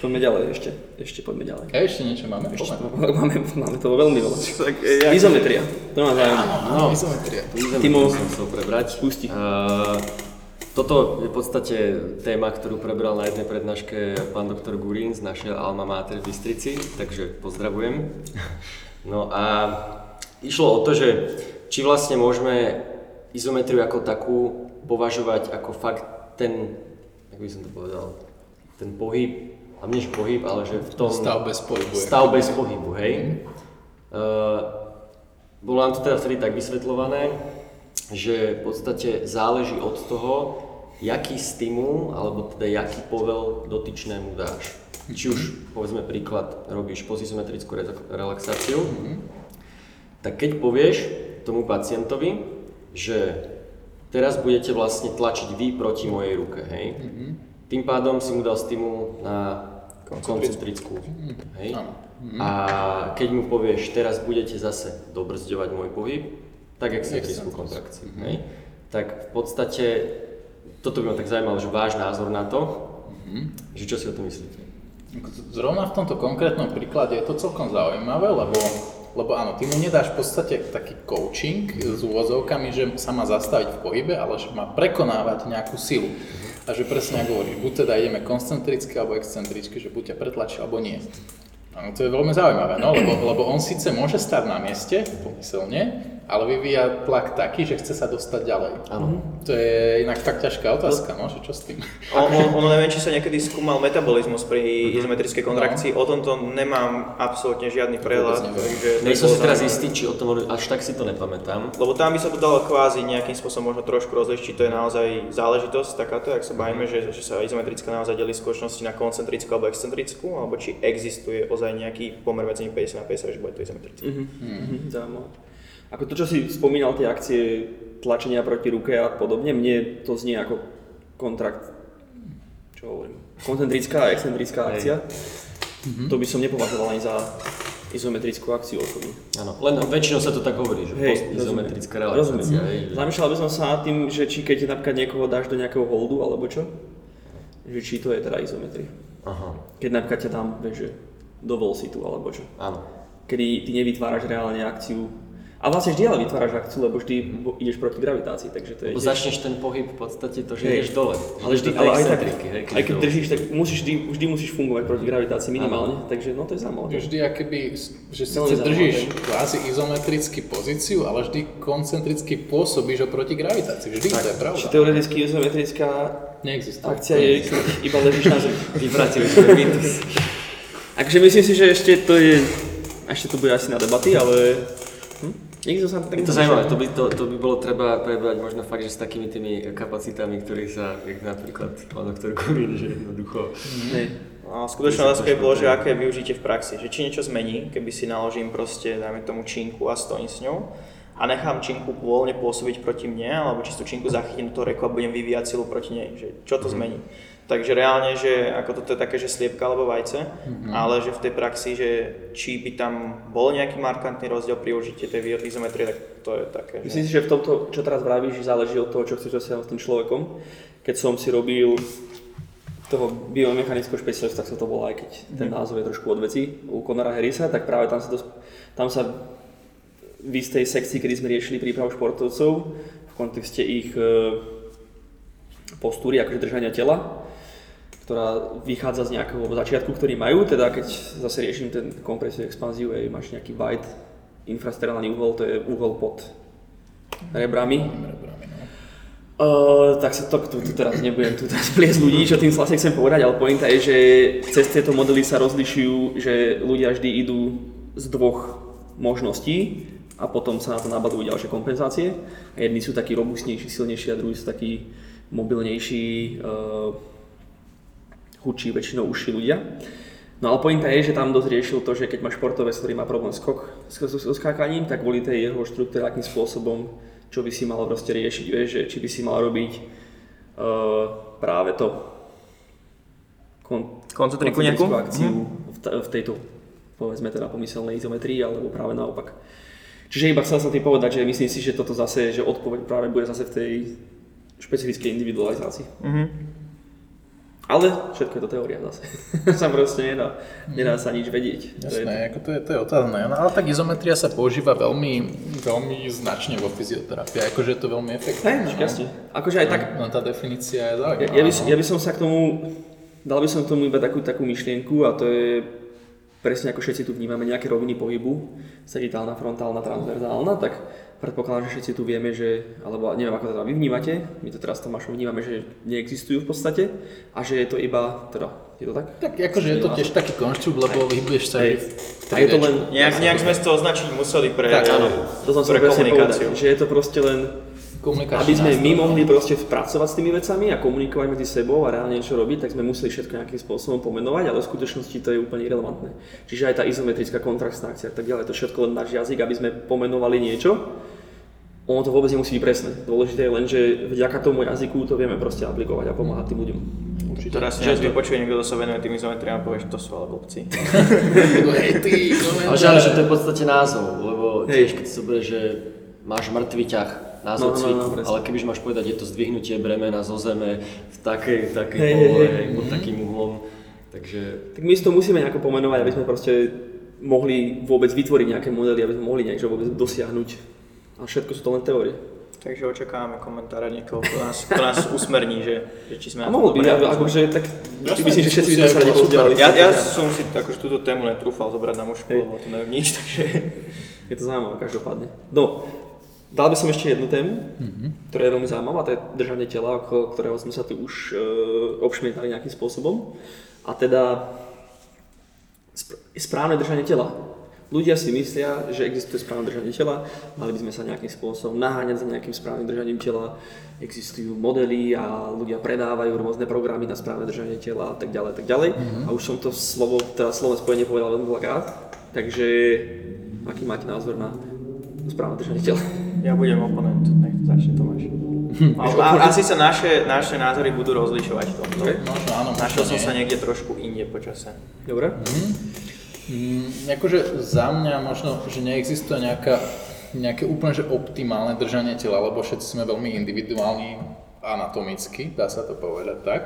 poďme ďalej, ešte, ešte poďme ďalej. A ešte niečo máme. Ešte máme, máme toho veľmi veľa. Tak, jak... Izometria, to má zájem. Áno, áno, izometria. Timo, som chcel prebrať. Spustí. Uh, toto je v podstate téma, ktorú prebral na jednej prednáške pán doktor Gurin z našej alma mater v Bystrici, takže pozdravujem. No a išlo o to, že či vlastne môžeme izometriu ako takú považovať ako fakt ten, ako by som to povedal, ten pohyb, a než pohyb, ale že v tom... Stav bez pohybu. Stav bez pohybu, hej. Mm. Uh, bolo nám to teda vtedy tak vysvetľované, že v podstate záleží od toho, jaký stimul, alebo teda jaký povel dotyčnému dáš. Či už, povedzme príklad, robíš pozizometrickú relaxáciu, mm, tak keď povieš tomu pacientovi, že teraz budete vlastne tlačiť vy proti mojej ruke, hej. Mm-hmm. Tým pádom si mu dal stimul na koncentrickú, hej. Mm-hmm. A keď mu povieš, teraz budete zase dobrzďovať môj pohyb, tak excentrickú kontrakciu, mm-hmm, hej. Tak v podstate, toto by ma tak zaujímalo, že váš názor na to, mm-hmm, že čo si o tom myslíte? Zrovna v tomto konkrétnom príklade je to celkom zaujímavé, lebo Lebo áno, ty mu nedáš v podstate taký coaching s úvozovkami, že sa má zastaviť v pohybe, ale že má prekonávať nejakú silu. A že presne ako hovoríš, buď teda ideme koncentricky alebo excentricky, že buď ťa pretlačí alebo nie. Áno, to je veľmi zaujímavé, no, lebo, lebo on síce môže stáť na mieste, pomyselne, ale vyvíja tlak taký, že chce sa dostať ďalej. Áno. To je inak tak ťažká otázka, no, že čo s tým? Ono, on, on, neviem, či sa niekedy skúmal metabolizmus pri uh-huh, izometrickej kontrakcii, no, o tomto nemám absolútne žiadny prehľad. Nie som si teraz istý, či o tom, až tak si to nepamätám. Lebo tam by sa to dalo kvázi nejakým spôsobom možno trošku rozlišiť, či to je naozaj záležitosť takáto, ak sa bavíme, že, že sa izometrická naozaj delí skutočnosti na koncentrickú alebo excentrickú, alebo či existuje ozaj nejaký pomer medzi päťdesiat na päťdesiat, že bude to izometrické. Uh-huh. Uh-huh. Ako to, čo si spomínal, tie akcie tlačenia proti ruke a podobne, mne to znie ako kontrakt, čo hovorím, koncentrická a excentrická akcia. Hej. To by som nepovažoval ani za izometrickú akciu osoby. Áno, len väčšinou sa to tak hovorí, že postizometrická relaxácia. Zamýšľal by som sa nad tým, že či keď napríklad niekoho dáš do nejakého holdu alebo čo, že či to je teda izometria. Aha. Keď napríklad ťa tam, vieš, že dovol si tu alebo čo. Áno. Kedy ty nevytváraš reálne akciu. A vlastne vždy ale vytváraš akciu, lebo vždy ideš proti gravitácii, takže to je... Lebo ideš... začneš ten pohyb v podstate to, že hej, ideš dole. Ale vždy, ale aj tak, hej, keď, aj keď držíš, tak musíš, vždy, vždy musíš fungovať proti gravitácii minimálne, ano, takže no to je zaujímavé. Vždy akoby, že sice držíš kvázi izometrický pozíciu, ale vždy koncentricky pôsobíš oproti gravitácii, vždy, tak, to je pravda. Či teoreticky izometrická akcia je, keď iba ležíš na zemi. Vyvratili svoj mýtus. Takže myslím si, že ešte to je... Ešte to bude asi na debaty, ale... Sa je to zaujímavé, to by, to, to by bolo treba prebrať možno fakt, že s takými tými kapacitami, ktorých sa, jak napríklad pán doktor Gurin, že jednoducho... Mm-hmm. A skutočná otázka je bolo, že aké využite v praxi, že či niečo zmení, keby si naložím proste, dajme tomu činku a stojím s ňou a nechám činku voľne pôsobiť proti mne, alebo či tú činku zachytím do toho reku a budem vyvíjať silu proti nej, že čo to mm-hmm zmení. Takže reálne, že ako toto je také, že sliepka alebo vajce, mm-hmm, ale že v tej praxi, že či by tam bol nejaký markantný rozdiel pri užití tej izometrie, tak to je také. Že... Myslím si, že v tomto, čo teraz vravíš, záleží od toho, čo chceš dosiahnuť s tým človekom. Keď som si robil toho biomechanického špecialistu, tak sa to volá, aj keď ten názov je trošku od vecí, u Conora Harrisa, tak práve tam sa, to, tam sa v istej sekcii, kedy sme riešili prípravu športovcov v kontexte ich postúry, akože držania tela, ktorá vychádza z nejakého začiatku, ktorý majú, teda keď zase riešim ten kompresiu, expanziu, aj máš nejaký wide infrasternálny uhol, to je uhol pod rebrami. Uh, tak sa to tu, tu teraz nebudem tu teraz pliesť ľudí, čo tým vlastne chcem povedať, ale pointa je, že cez tieto modely sa rozlišujú, že ľudia vždy idú z dvoch možností a potom sa na to nabadujú ďalšie kompenzácie. Jedni sú takí robustnejší, silnejší a druhí sú takí mobilnejší, uh, chudší, väčšinou užší ľudia. No ale pointa je, že tam dosť riešil to, že keď má športovec, ktorý má problém skok, s, s, s skákaním, tak volí tej jeho štruktúra akým spôsobom, čo by si mal proste riešiť, vieš, že či by si mal robiť uh, práve to kon- koncentrickú akciu mm. v, t- v tejto, povedzme teda pomyselnej izometrii, alebo práve naopak. Čiže iba chcel som ti povedať, že myslím si, že toto zase, že odpoveď práve bude zase v tej špecifickej individualizácii. Mm-hmm. Ale všetko je to teória zase, sa proste nedá, nedá sa nič vedieť. Jasné, to je, to je otázne, ale tak izometria sa používa veľmi, veľmi značne vo fyzioterapii, akože je to veľmi efektívne. Jasne, akože aj tak... No tá definícia je zaujímavá. Ja, ja, by, ja by som sa k tomu, dal by som k tomu iba takú, takú myšlienku a to je presne ako všetci tu vnímame nejaké roviny pohybu, sagitálna, frontálna, transverzálna, tak predpokladám, že všetci tu vieme, že, alebo neviem ako to teda vy vnímate, my to teraz s Tomášom vnímame, že neexistujú v podstate a že je to iba, teda, je to tak? Tak akože je to tiež taký konštrukt, lebo vyhybuješ sa aj v je to len nejak, nejak sme z toho označiť museli pre, tak, áno, to som pre komunikáciu. Povedať, že je to proste len, aby sme my mohli proste pracovať s tými vecami a komunikovať medzi sebou a reálne niečo robiť, tak sme museli všetko nejakým spôsobom pomenovať, ale v skutočnosti to je úplne irelevantné. Čiže aj tá izometrická kontrastná akcia a tak ďalej, to všetko len náš jazyk, aby sme pomenovali niečo. Ono to vôbec nemusí byť presné. Dôležité je len, že vďaka tomu jazyku to vieme proste aplikovať a pomáhať tým ľuďom. Určite. Teraz si nás vypočuje niekto, kto sa venuje tým izometriám a povieš, to sú ale blbci. Ale žále, že to je v podstate názov, lebo tiež keď to bude, že máš mŕtvy ťah, názov no, cviku, no, no, ale kebyže máš povedať, je to zdvihnutie bremena zo zeme v takej, takej hey, pole, hey, pod mm-hmm. takým uhlom, takže... Tak my si to musíme nejako pomenovať, aby sme proste mohli vôbec vytvoriť nejaké modely, aby sme mohli niečo vôbec dosiahnuť. A všetko sú to len teórie. Takže očakávame komentára niekoho, kto nás, nás usmerní, že, že či sme... A mohol byť, akože tak... Jasne, myslím, že všetci by sme sa niečo udiali. Ja, ja som si akože túto tému netrúfal zobrať na mužku, lebo to neviem nič, takže... Je to zaujímavé, každopádne. No, dal by som ešte jednu tému, mm-hmm. ktorá je veľmi zaujímavá, to je držanie tela, okolo ktorého sme sa tu už e, obšmietali nejakým spôsobom. A teda... Spr- správne držanie tela. Ľudia si myslia, že existuje správne držanie tela, mali by sme sa nejakým spôsobom naháňať za nejakým správnym držaním tela, existujú modely a ľudia predávajú rôzne programy na správne držanie tela a tak ďalej, tak ďalej. Mm-hmm. A už som to slovo, teda slovné spojenie povedal veľmi veľakrát, takže aký máte názor na správne držanie tela? Ja budem oponent, nech to začne Tomáš. A, asi sa naše, naše názory budú rozlišovať v tomto. Okay. No, áno, našiel som sa niekde trošku inde po čase. Dobre. Mm-hmm. Mm, akože za mňa možno, že neexistuje nejaká, nejaké úplne že optimálne držanie tela, lebo všetci sme veľmi individuálni anatomicky, dá sa to povedať tak.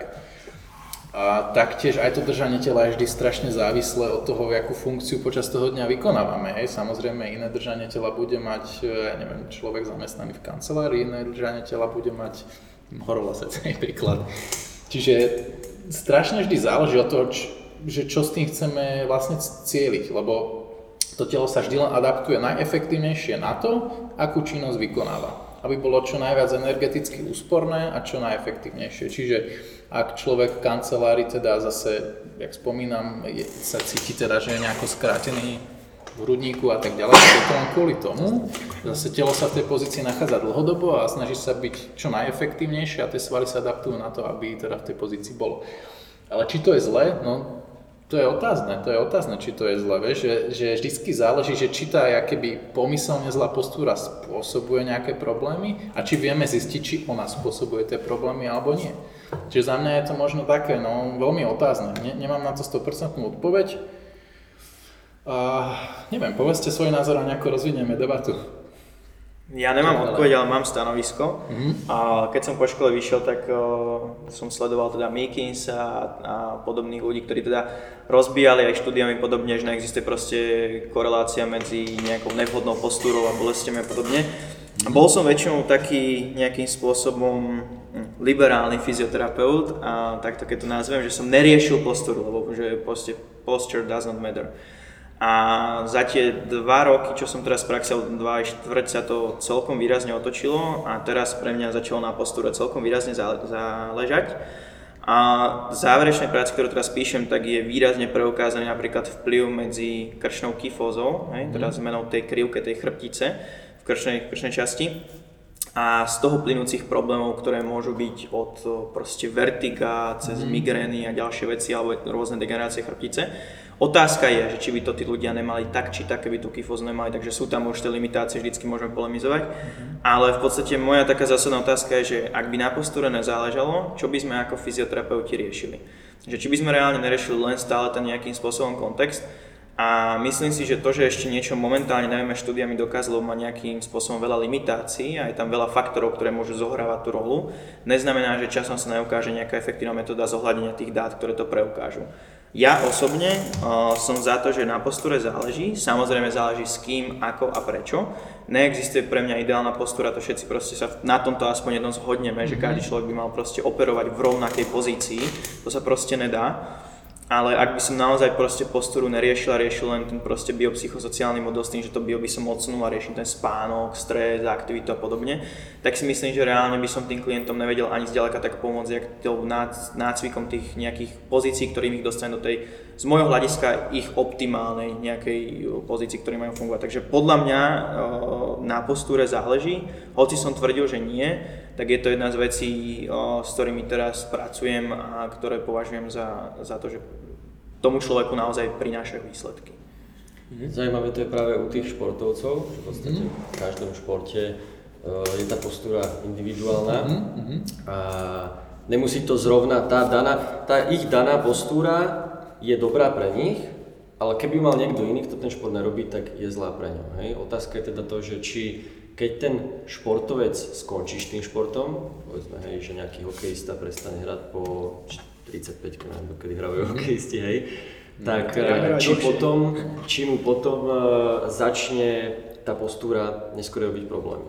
A taktiež aj to držanie tela je vždy strašne závislé od toho, akú funkciu počas toho dňa vykonávame. Hej. Samozrejme iné držanie tela bude mať, ja neviem, človek zamestnaný v kancelárii, iné držanie tela bude mať horolasecný príklad. Čiže strašne vždy záleží od toho, či, že čo s tým chceme vlastne cieliť, lebo to telo sa vždy len adaptuje najefektívnejšie na to, akú činnosť vykonáva, aby bolo čo najviac energeticky úsporné a čo najefektívnejšie. Čiže ak človek v kancelárii teda zase, jak spomínam, je, sa cíti teda, že je nejako skrátený v hrudníku a tak ďalej, to je len kvôli tomu. Zase telo sa v tej pozícii nachádza dlhodobo a snaží sa byť čo najefektívnejšie a tie svaly sa adaptujú na to, aby teda v tej pozícii bolo. Ale či to je zlé? No, To je otázne, to je otázne, či to je zle, vieš, že, že vždycky záleží, že či tá akéby pomyselne zlá postúra spôsobuje nejaké problémy a či vieme zistiť, či ona spôsobuje tie problémy alebo nie. Čiže za mňa je to možno také, no veľmi otázne, ne, nemám na to sto percent odpoveď. A neviem, povedzte svoj názor a nejako rozvinieme debatu. Ja nemám odpoveď, ale mám stanovisko. Mm-hmm. A keď som po škole vyšiel, tak uh, som sledoval teda Meekins a, a podobných ľudí, ktorí teda rozbíjali aj štúdiami podobne, že neexistuje proste korelácia medzi nejakou nevhodnou postúrou a bolestiami a podobne. Mm-hmm. Bol som väčšinou taký nejakým spôsobom liberálny fyzioterapeut a takto keď to nazvem, že som neriešil postoru, lebo že posture does not matter. A za tie dva roky, čo som teraz praxil, dva štvrť sa to celkom výrazne otočilo a teraz pre mňa začalo na postúre celkom výrazne záležať. A záverečné práce, ktorú teraz píšem, tak je výrazne preukázaný napríklad vplyv medzi krčnou kyfózou, hej, teda zmenou tej krivke, tej chrbtice v krčnej, krčnej časti a z toho plynúcich problémov, ktoré môžu byť od proste vertiga, cez migrény a ďalšie veci alebo rôzne degenerácie chrbtice. Otázka je, že či by to tí ľudia nemali tak či tak, keby tú kyfózu nemali, takže sú tam určité limitácie, vždycky môžeme polemizovať. Mm. Ale v podstate moja taká zásadná otázka je, že ak by na postúre nezáležalo, čo by sme ako fyzioterapeuti riešili? Že či by sme reálne neriešili len stále ten nejakým spôsobom kontext, a myslím si, že to, že ešte niečo momentálne, najmä štúdiami dokázalo, má nejakým spôsobom veľa limitácií a je tam veľa faktorov, ktoré môžu zohrávať tú rolu, neznamená, že časom sa neukáže nejaká efektívna metóda zohľadenia tých dát, ktoré to preukážu. Ja osobne uh, som za to, že na postúre záleží, samozrejme záleží s kým, ako a prečo. Neexistuje pre mňa ideálna postúra, to všetci proste sa na tomto aspoň jednom zhodneme, že každý človek by mal proste operovať v rovnakej pozícii, to sa proste nedá. Ale ak by som naozaj proste postúru neriešil a riešil len ten proste biopsychosociálny model s tým, že to bio by som odsunul a riešil ten spánok, stres, aktivitu a podobne, tak si myslím, že reálne by som tým klientom nevedel ani zďaleka tak pomôcť, jak nácvikom tých nejakých pozícií, ktorým ich dostanem do tej, z môjho hľadiska, ich optimálnej nejakej pozícii, ktoré majú fungovať. Takže podľa mňa na postúre záleží, hoci som tvrdil, že nie, tak je to jedna z vecí, s ktorými teraz pracujem a ktoré považujem za, za to, že tomu človeku naozaj prinášajú výsledky. Zaujímavé to je práve u tých športovcov, že v podstate v každom športe je tá postúra individuálna a nemusí to zrovna tá daná, tá ich daná postúra je dobrá pre nich, ale keby mal niekto iný, kto ten šport nerobí, tak je zlá pre ňo. Hej? Otázka je teda to, že či keď ten športovec skončí s tým športom, povedzme, hej, že nejaký hokejista prestane hrať po tridsaťpäťke, neviem, kedy hrávajú hokejisti, hej, tak či, potom, či mu potom uh, začne tá postúra neskôr robiť problémy.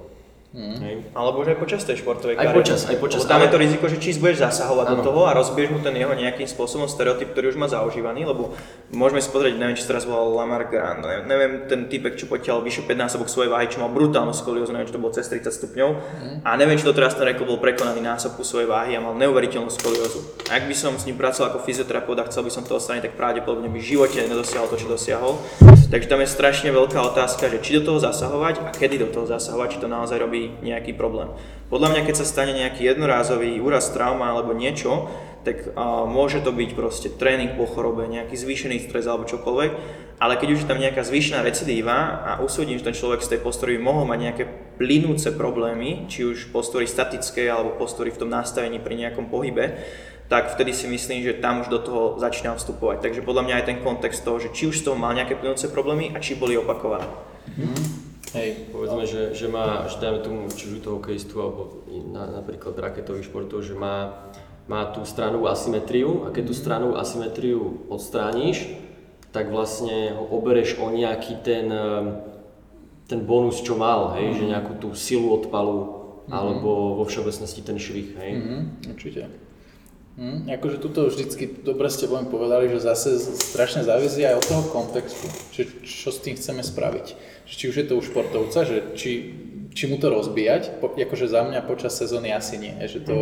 Hmm. Alebo že aj počas tej športovej kariéry. Aj počas, aj počas. Tam je to riziko, že či budeš zasahovať ano. do toho a rozbiješ mu ten jeho nejakým spôsobom stereotyp, ktorý už má zaužívaný, lebo môžeme si pozrieť, neviem, čo teraz volal Lamar Grande, neviem, ten týpek, čo potiaľ vyše pätnásťnásobok svojej váhy, čo mal brutálnu skoliózu, neviem, čo to bolo cez tridsať stupňov hmm. a neviem, čo to teraz ten rekord bol prekonaný násobku svojej váhy a mal neuveriteľnú skoliózu. Ak by som s ním pracoval ako fyzioterapeut a chcel by som to odstrániť, tak pravdepodobne by v živote nedosiahol to, čo dosiahol. Takže tam je strašne veľká otázka, že či do toho zasahovať a kedy do toho zasahovať, či to naozaj robí nejaký problém. Podľa mňa, keď sa stane nejaký jednorázový úraz, trauma alebo niečo, tak uh, môže to byť proste tréning po chorobe, nejaký zvýšený stres alebo čokoľvek, ale keď už je tam nejaká zvýšená recidíva a usúdim, že ten človek z tej postory mohol mať nejaké plynúce problémy, či už postory statické alebo postory v tom nastavení pri nejakom pohybe, tak vtedy si myslím, že tam už do toho začínam vstupovať. Takže podľa mňa aj ten kontext toho, že či už z toho mal nejaké plynúce problémy a či boli opakované. Mm-hmm. Hej, povedzme, že, že má, že dáme tomu či už toho hokejistu alebo na, napríklad raketových športov, že má, má tú stranovú asymetriu a keď tú stranovú asymetriu odstrániš, tak vlastne ho obereš o nejaký ten, ten bonus, čo mal, hej, že nejakú tú silu odpalu alebo vo všeobecnosti ten švih, hej. Mm-hmm, určite. Mm, akože tuto vždycky dobre ste poviem povedali, že zase strašne závisí aj od toho kontextu, že čo s tým chceme spraviť. Že či už je to u športovca, že či, či mu to rozbíjať, po, akože za mňa počas sezóny asi nie. Že to,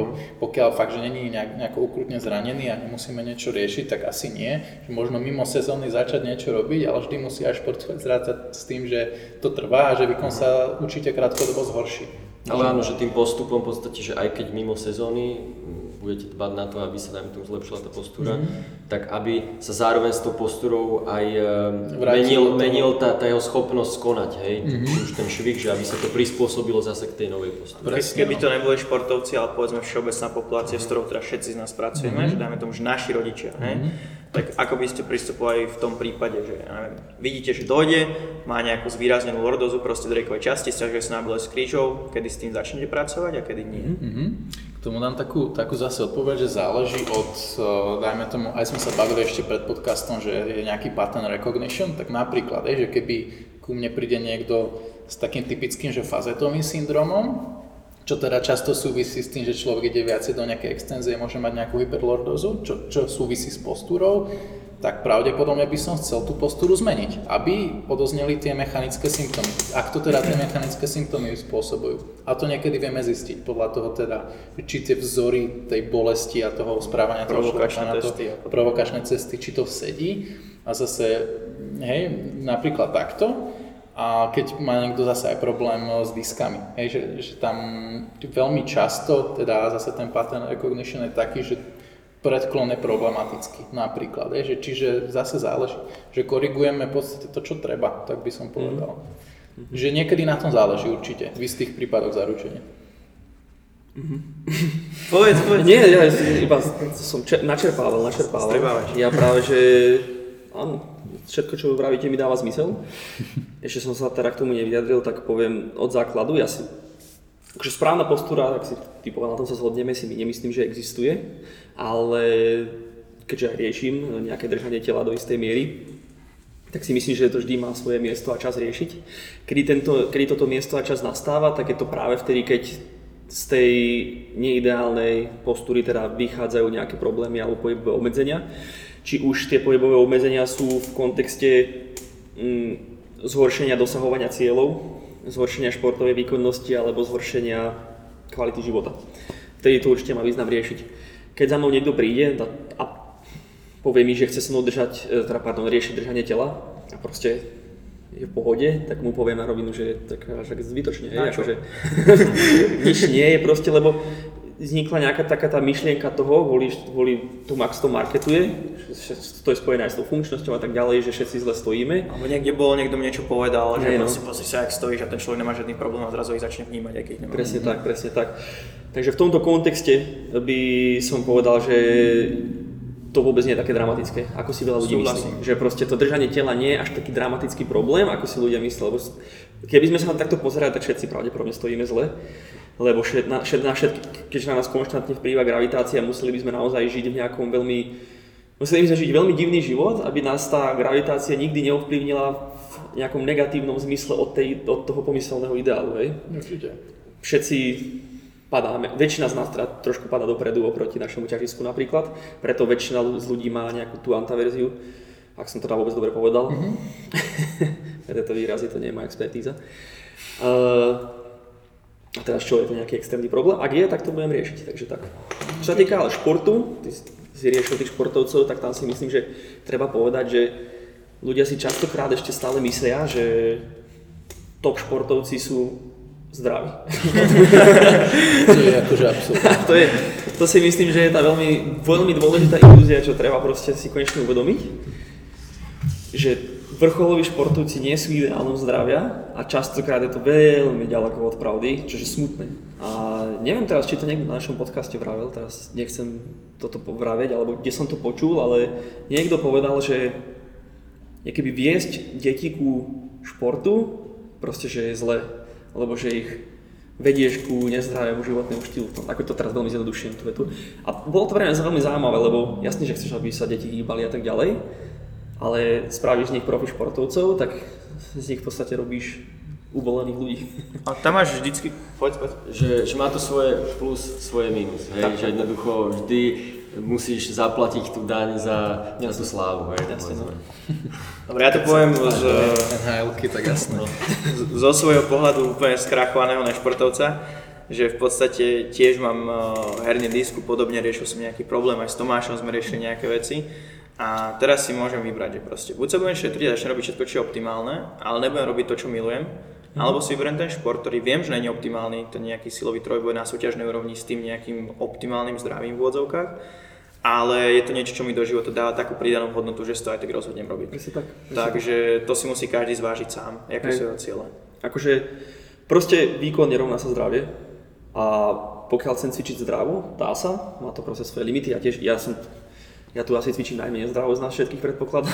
pokiaľ fakt, že není nejak, nejako ukrutne zranený a nemusíme niečo riešiť, tak asi nie. Že možno mimo sezóny začať niečo robiť, ale vždy musí aj športovec rátať s tým, že to trvá a že výkon sa určite krátkodobo zhorší. Ale áno, že tým postupom v podstate, že aj keď mimo sezóny budete dbať na to, aby sa najmä tomu zlepšila tá postúra, mm-hmm. tak aby sa zároveň s tou postúrou aj menil, menil tá, tá jeho schopnosť konať, hej, mm-hmm. už ten švih, že aby sa to prispôsobilo zase k tej novej postúre. Presne, keby to neboli športovci, ale povedzme všeobecná populácia, mm-hmm. s ktorou teda všetci z nás pracujeme, mm-hmm. že dáme tomu, že naši rodičia, hej, mm-hmm. tak ako by ste pristupovali v tom prípade, že ja neviem, vidíte, že dojde, má nejakú zvýraznenú lordozu proste drejkovej časti, stiažuje sa nábolesť krížov, kedy s tým začnete pracovať a kedy nie? Mm-hmm. K tomu dám takú, takú zase odpoveď, že záleží od, dajme tomu, aj sme sa bavili ešte pred podcastom, že je nejaký pattern recognition, tak napríklad, je, že keby ku mne príde niekto s takým typickým, že fazetovým syndromom, Čo teda často súvisí s tým, že človek ide viacej do nejakej extenzie, môže mať nejakú hyperlordózu, čo, čo súvisí s postúrou, tak pravdepodobne by som chcel tú postúru zmeniť, aby odozneli tie mechanické symptómy. Ak to teda tie mechanické symptómy spôsobujú. A to niekedy vieme zistiť podľa toho teda, či tie vzory tej bolesti a toho správania toho človeka na to, provokačné cesty, či to sedí. A zase, hej, napríklad takto. A keď má niekto zase aj problém s diskami, hej, že, že tam veľmi často, teda zase ten pattern recognition je taký, že predklon je problematický napríklad, hej, že, čiže zase záleží, že korigujeme v podstate to, čo treba, tak by som povedal. Mm-hmm. Že niekedy na tom záleží určite, v istých prípadoch zaručenie. Mm-hmm. povedz, povedz. Nie, ja iba som čer- načerpával, načerpával. Strebávač. Ja práve, že áno. Všetko, čo vy pravíte, mi dáva zmysel. Ešte som sa teda k tomu nevyjadril, tak poviem od základu. Ja si, akože správna postúra, tak si typoval, na tom sa zhodneme, si my nemyslím, že existuje, ale keďže aj riešim nejaké držanie tela do istej miery, tak si myslím, že to vždy má svoje miesto a čas riešiť. Kedy, tento, kedy toto miesto a čas nastáva, tak je to práve vtedy, keď z tej neideálnej postúry teda vychádzajú nejaké problémy alebo pohybové obmedzenia. Či už tie pohybové obmedzenia sú v kontexte mm, zhoršenia dosahovania cieľov, zhoršenia športovej výkonnosti alebo zhoršenia kvality života. Vtedy to určite má význam riešiť. Keď za mnou niekto príde a, a povie mi, že chce so mnou držať, teda, pardon, riešiť držanie tela a proste je v pohode, tak mu poviem na rovinu, že je tak, tak zbytočne. Je, akože, nič nie je proste, lebo vznikla nejaká taká tá myšlienka toho, kvôli, kvôli tomu, ak to marketuje, to je spojené aj s tou funkčnosťou a tak ďalej, že všetci zle stojíme. Alebo niekde bol, niekto mi niečo povedal, že no. Pozri sa, ak stojíš a ten človek nemá žiadny problém a zrazu ich začne vnímať, aj keď nemá. Presne tak, presne tak. Takže v tomto kontexte by som povedal, že to vôbec nie je také dramatické, ako si veľa ľudí myslí. Že proste to držanie tela nie je až taký dramatický problém, ako si ľudia myslí. Keby sme sa na takto pozerali, tak všetci pravdepodobne stojíme zle. Lebo šet, na, šet, na šet, keďže na nás konštantne vplýva gravitácia, museli by sme naozaj žiť v nejakom veľmi, museli by sme žiť veľmi divný život, aby nás tá gravitácia nikdy neovplyvnila v nejakom negatívnom zmysle od, tej, od toho pomyselného ideálu, hej? Určite. Všetci padáme, väčšina z nás trošku padá dopredu oproti našemu ťažisku napríklad, preto väčšina z ľudí má nejakú tú antaverziu, ak som to teda vôbec dobre povedal. Mm-hmm. Tieto výrazy, to nie je moja expertíza. Uh, A teraz čo, je to nejaký extrémny problém? Ak je, tak to budem riešiť, takže tak. Čo sa týka ale športu, ty si riešil tých športovcov, tak tam si myslím, že treba povedať, že ľudia si častokrát ešte stále myslia, že top športovci sú zdraví. To je akože absolútne. To, to si myslím, že je tá veľmi, veľmi dôležitá ilúzia, čo treba proste si konečne uvedomiť, že vrcholoví športovci nie sú v ideálnom zdravia a častokrát je to veľmi ďaleko od pravdy, čo je smutné. A neviem teraz, či to niekto na našom podcaste vravel, teraz nechcem toto vraveť, alebo kde som to počul, ale niekto povedal, že niekeby viesť deti ku športu, proste, že je zle, lebo že ich vedieš ku nezdravému životnému štýlu, ako to teraz veľmi zjednoduším tú vetu. A bolo to pre mňa veľmi zaujímavé, lebo jasne, že chceš, aby sa deti hýbali a tak ďalej, ale spravíš z nich profi športovcov, tak z nich v podstate robíš ubolených ľudí. A tam máš vždycky, poď, poď. Že, že má to svoje plus, svoje minus, hej? Tak, že jednoducho vždy musíš zaplatiť tú daň za nejakú slávu, hej? Dobre, ja to poviem z, tak jasné. Zo svojho pohľadu úplne skrachovaného nešportovca, že v podstate tiež mám herný disku, podobne riešil som nejaký problém, aj s Tomášom sme riešili nejaké veci. A teraz si môžem vybrať, že proste buď sa budem šetriť a začnem robiť všetko, čo je optimálne, ale nebudem robiť to, čo milujem, mm. alebo si vyberiem ten šport, ktorý viem, že nie je optimálny, ten nejaký silový trojboj na súťažnej úrovni s tým nejakým optimálnym zdravím v úvodzovkách, ale je to niečo, čo mi do života dáva takú pridanú hodnotu, že si to aj tak rozhodnem robiť. Prečo tak, prečo Takže to si musí každý zvážiť sám, aké sú jeho ciele. Akože proste výkon nerovná sa zdravie a pokiaľ chcem cvičiť zdravo, dá sa, má to proste svoje limity a tiež ja som Ja tu asi cvičím najmenej zdravo z nás všetkých predpokladov.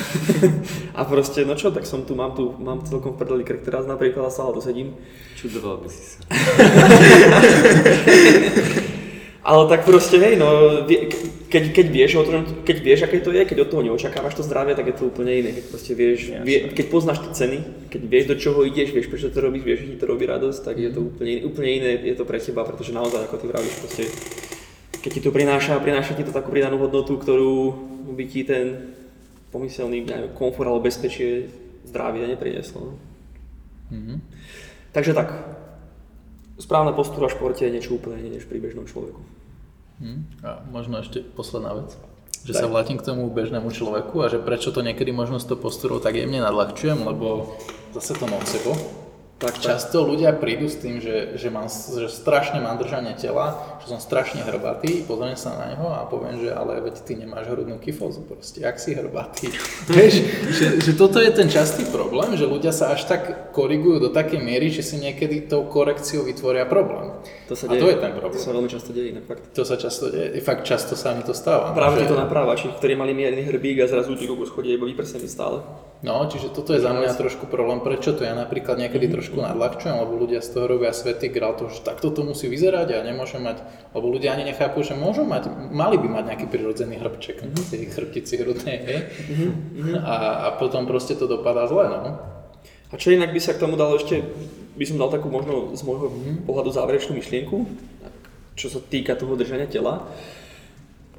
A proste, no čo, tak som tu, mám tu, mám celkom v prdeli krk teraz napríklad a stále tu sedím. Čudoval by si sa. Ale tak proste, hej, no, keď, keď, vieš, keď vieš, aké to je, keď od toho neočakávaš to zdravie, tak je to úplne iné. Keď proste vieš, vie, keď poznáš tie ceny, keď vieš, do čoho ideš, vieš, prečo to robíš, vieš, že ti to robí radosť, tak je to úplne iné, úplne iné je to pre teba, pretože naozaj, ako ty vravíš, proste, keď ti to prináša, prináša ti to takú pridanú hodnotu, ktorú by ti ten pomyselný, neviem, komfort alebo bezpečie zdravie neprinieslo. Mm-hmm. Takže tak. Správna postúra v športe je niečo úplne iné než pri bežnom človeku. Hmm. A možno ešte posledná vec, že tak. Sa vrátim k tomu bežnému človeku a že prečo to niekedy možno s tou postúrou tak jemne nadľahčujem, lebo zase to mám sebo. Tak, tak. Často ľudia prídu s tým, že, že, mám, že strašne mám držanie tela, že som strašne hrbatý, pozriem sa na neho a poviem, že ale veď ty nemáš hrudnú kyfózu proste, jak si hrbatý. Vieš, že, že toto je ten častý problém, že ľudia sa až tak korigujú do takej miery, že si niekedy tou korekciou vytvoria problém. To sa deje, a to je ten problém. To sa veľmi často deje, fakt. To sa často deje, fakt často sa mi to stáva. Práve že... to naprávači, ktorí mali mierny hrbík a zrazu tíko schodí iba vyprsený stále. No, čiže toto je za mňa trošku problém, prečo to ja napríklad niekedy trošku nadľahčujem, lebo ľudia z toho robia svätý grál, to, že takto to musí vyzerať a nemôže mať, lebo ľudia ani nechápu, že môžu mať, mali by mať nejaký prirodzený hrbček, mm-hmm. tej chrbtici hrudnej, hej, mm-hmm. a, a potom proste to dopadá zle, no. A čo inak by sa k tomu dalo ešte, by som dal takú možno z môjho pohľadu záverečnú myšlienku, čo sa týka toho držania tela,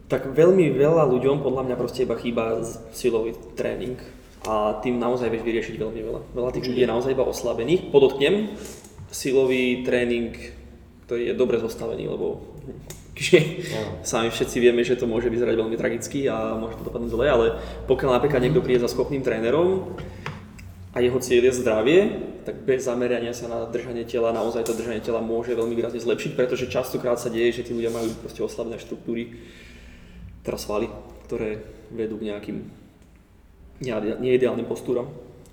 tak veľmi veľa ľuďom podľa mňa proste iba chýba silový tréning. A tým naozaj vieš vyriešiť veľmi veľa. Veľa tých ľudí je naozaj iba oslabených. Podotknem, silový tréning, ktorý je dobre zostavený, lebo no. Sami všetci vieme, že to môže vyzerať veľmi tragicky a môže to dopadnúť zle, ale pokiaľ napríklad niekto príde za schopným trénerom a jeho cieľ je zdravie, tak bez zamerania sa na držanie tela, naozaj to držanie tela môže veľmi výrazne zlepšiť, pretože častokrát sa deje, že tí ľudia majú proste oslabené štruktúry, teda svaly, ktoré vedú k nejakým neideálnym postúram.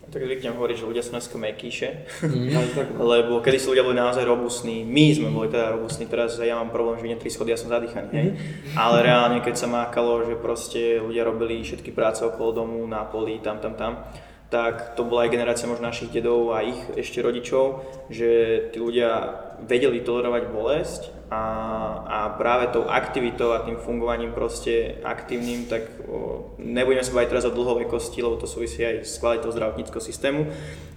Tak zvyknem hovoriť, že ľudia sú dneska mäkkýše, mm. lebo kedy sú ľudia boli naozaj robustní, my sme boli teda robustní, teraz ja mám problém, že nie tri schody, ja som zadýchaný, hej. Mm. Ale reálne, keď sa mákalo, že proste ľudia robili všetky práce okolo domu, na poli, tam, tam, tam, tak to bola aj generácia možno našich dedov a ich ešte rodičov, že tí ľudia vedeli tolerovať bolesť a, a práve tou aktivitou a tým fungovaním proste aktívnym, tak o, nebudeme sa baviť teraz o dlhovekosti, lebo to súvisí aj s kvalitou zdravotníckeho systému,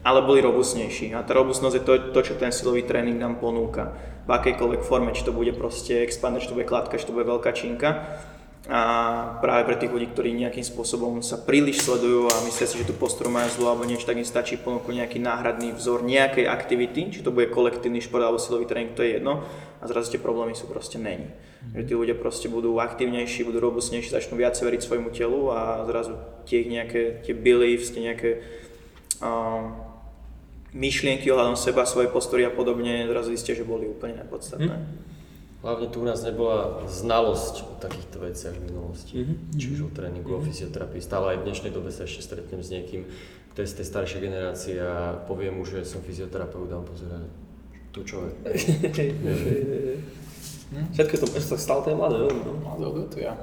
ale boli robustnejší a tá robustnosť je to, to, čo ten silový tréning nám ponúka. V akejkoľvek forme, či to bude proste expander, či to bude kladka, či to bude veľká činka. A práve pre tých ľudí, ktorí nejakým spôsobom sa príliš sledujú a myslia si, že tú postru majú zlú alebo niečo, tak im stačí ponúknuť nejaký náhradný vzor nejakej aktivity, či to bude kolektívny šport alebo silový tréning, to je jedno, a zrazu tie problémy sú proste není. Že tí ľudia proste budú aktívnejší, budú robustnejší, začnú viac veriť svojmu telu a zrazu tie nejaké tie beliefs, tie nejaké um, myšlienky ohľadom seba, svojej postory a podobne, zrazu zistia, že boli úplne nepodstatné. Mm. Hlavne tu u nás nebola znalosť o takýchto veciach v minulosti, mm-hmm. či už o tréningu, mm-hmm. o fyzioterapii. Stále aj v dnešnej dobe sa ešte stretnem s niekým, kto je z tej staršej generácie a poviem mu, že som fyzioterapeut a on pozerá, to čo je. Všetko je to stále to je mladé, no. Mladé odvetu, ja.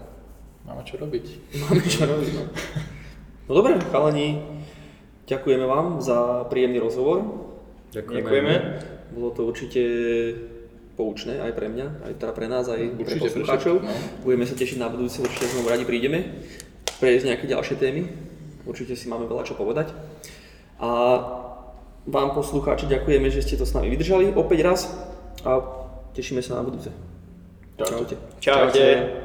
Máme čo robiť. Máme čo robiť, no. No dobre, chalani, ďakujeme vám za príjemný rozhovor. Ďakujeme. ďakujeme. Bolo to určite poučné aj pre mňa, aj teda pre nás, aj pre poslucháčov. No. Budeme sa tešiť na budúce, určite znovu radi prídeme prejsť nejaké ďalšie témy. Určite si máme veľa čo povedať. A vám poslucháči ďakujeme, že ste to s nami vydržali opäť raz a tešíme sa na budúce. Čaute. Čaute. Čaute.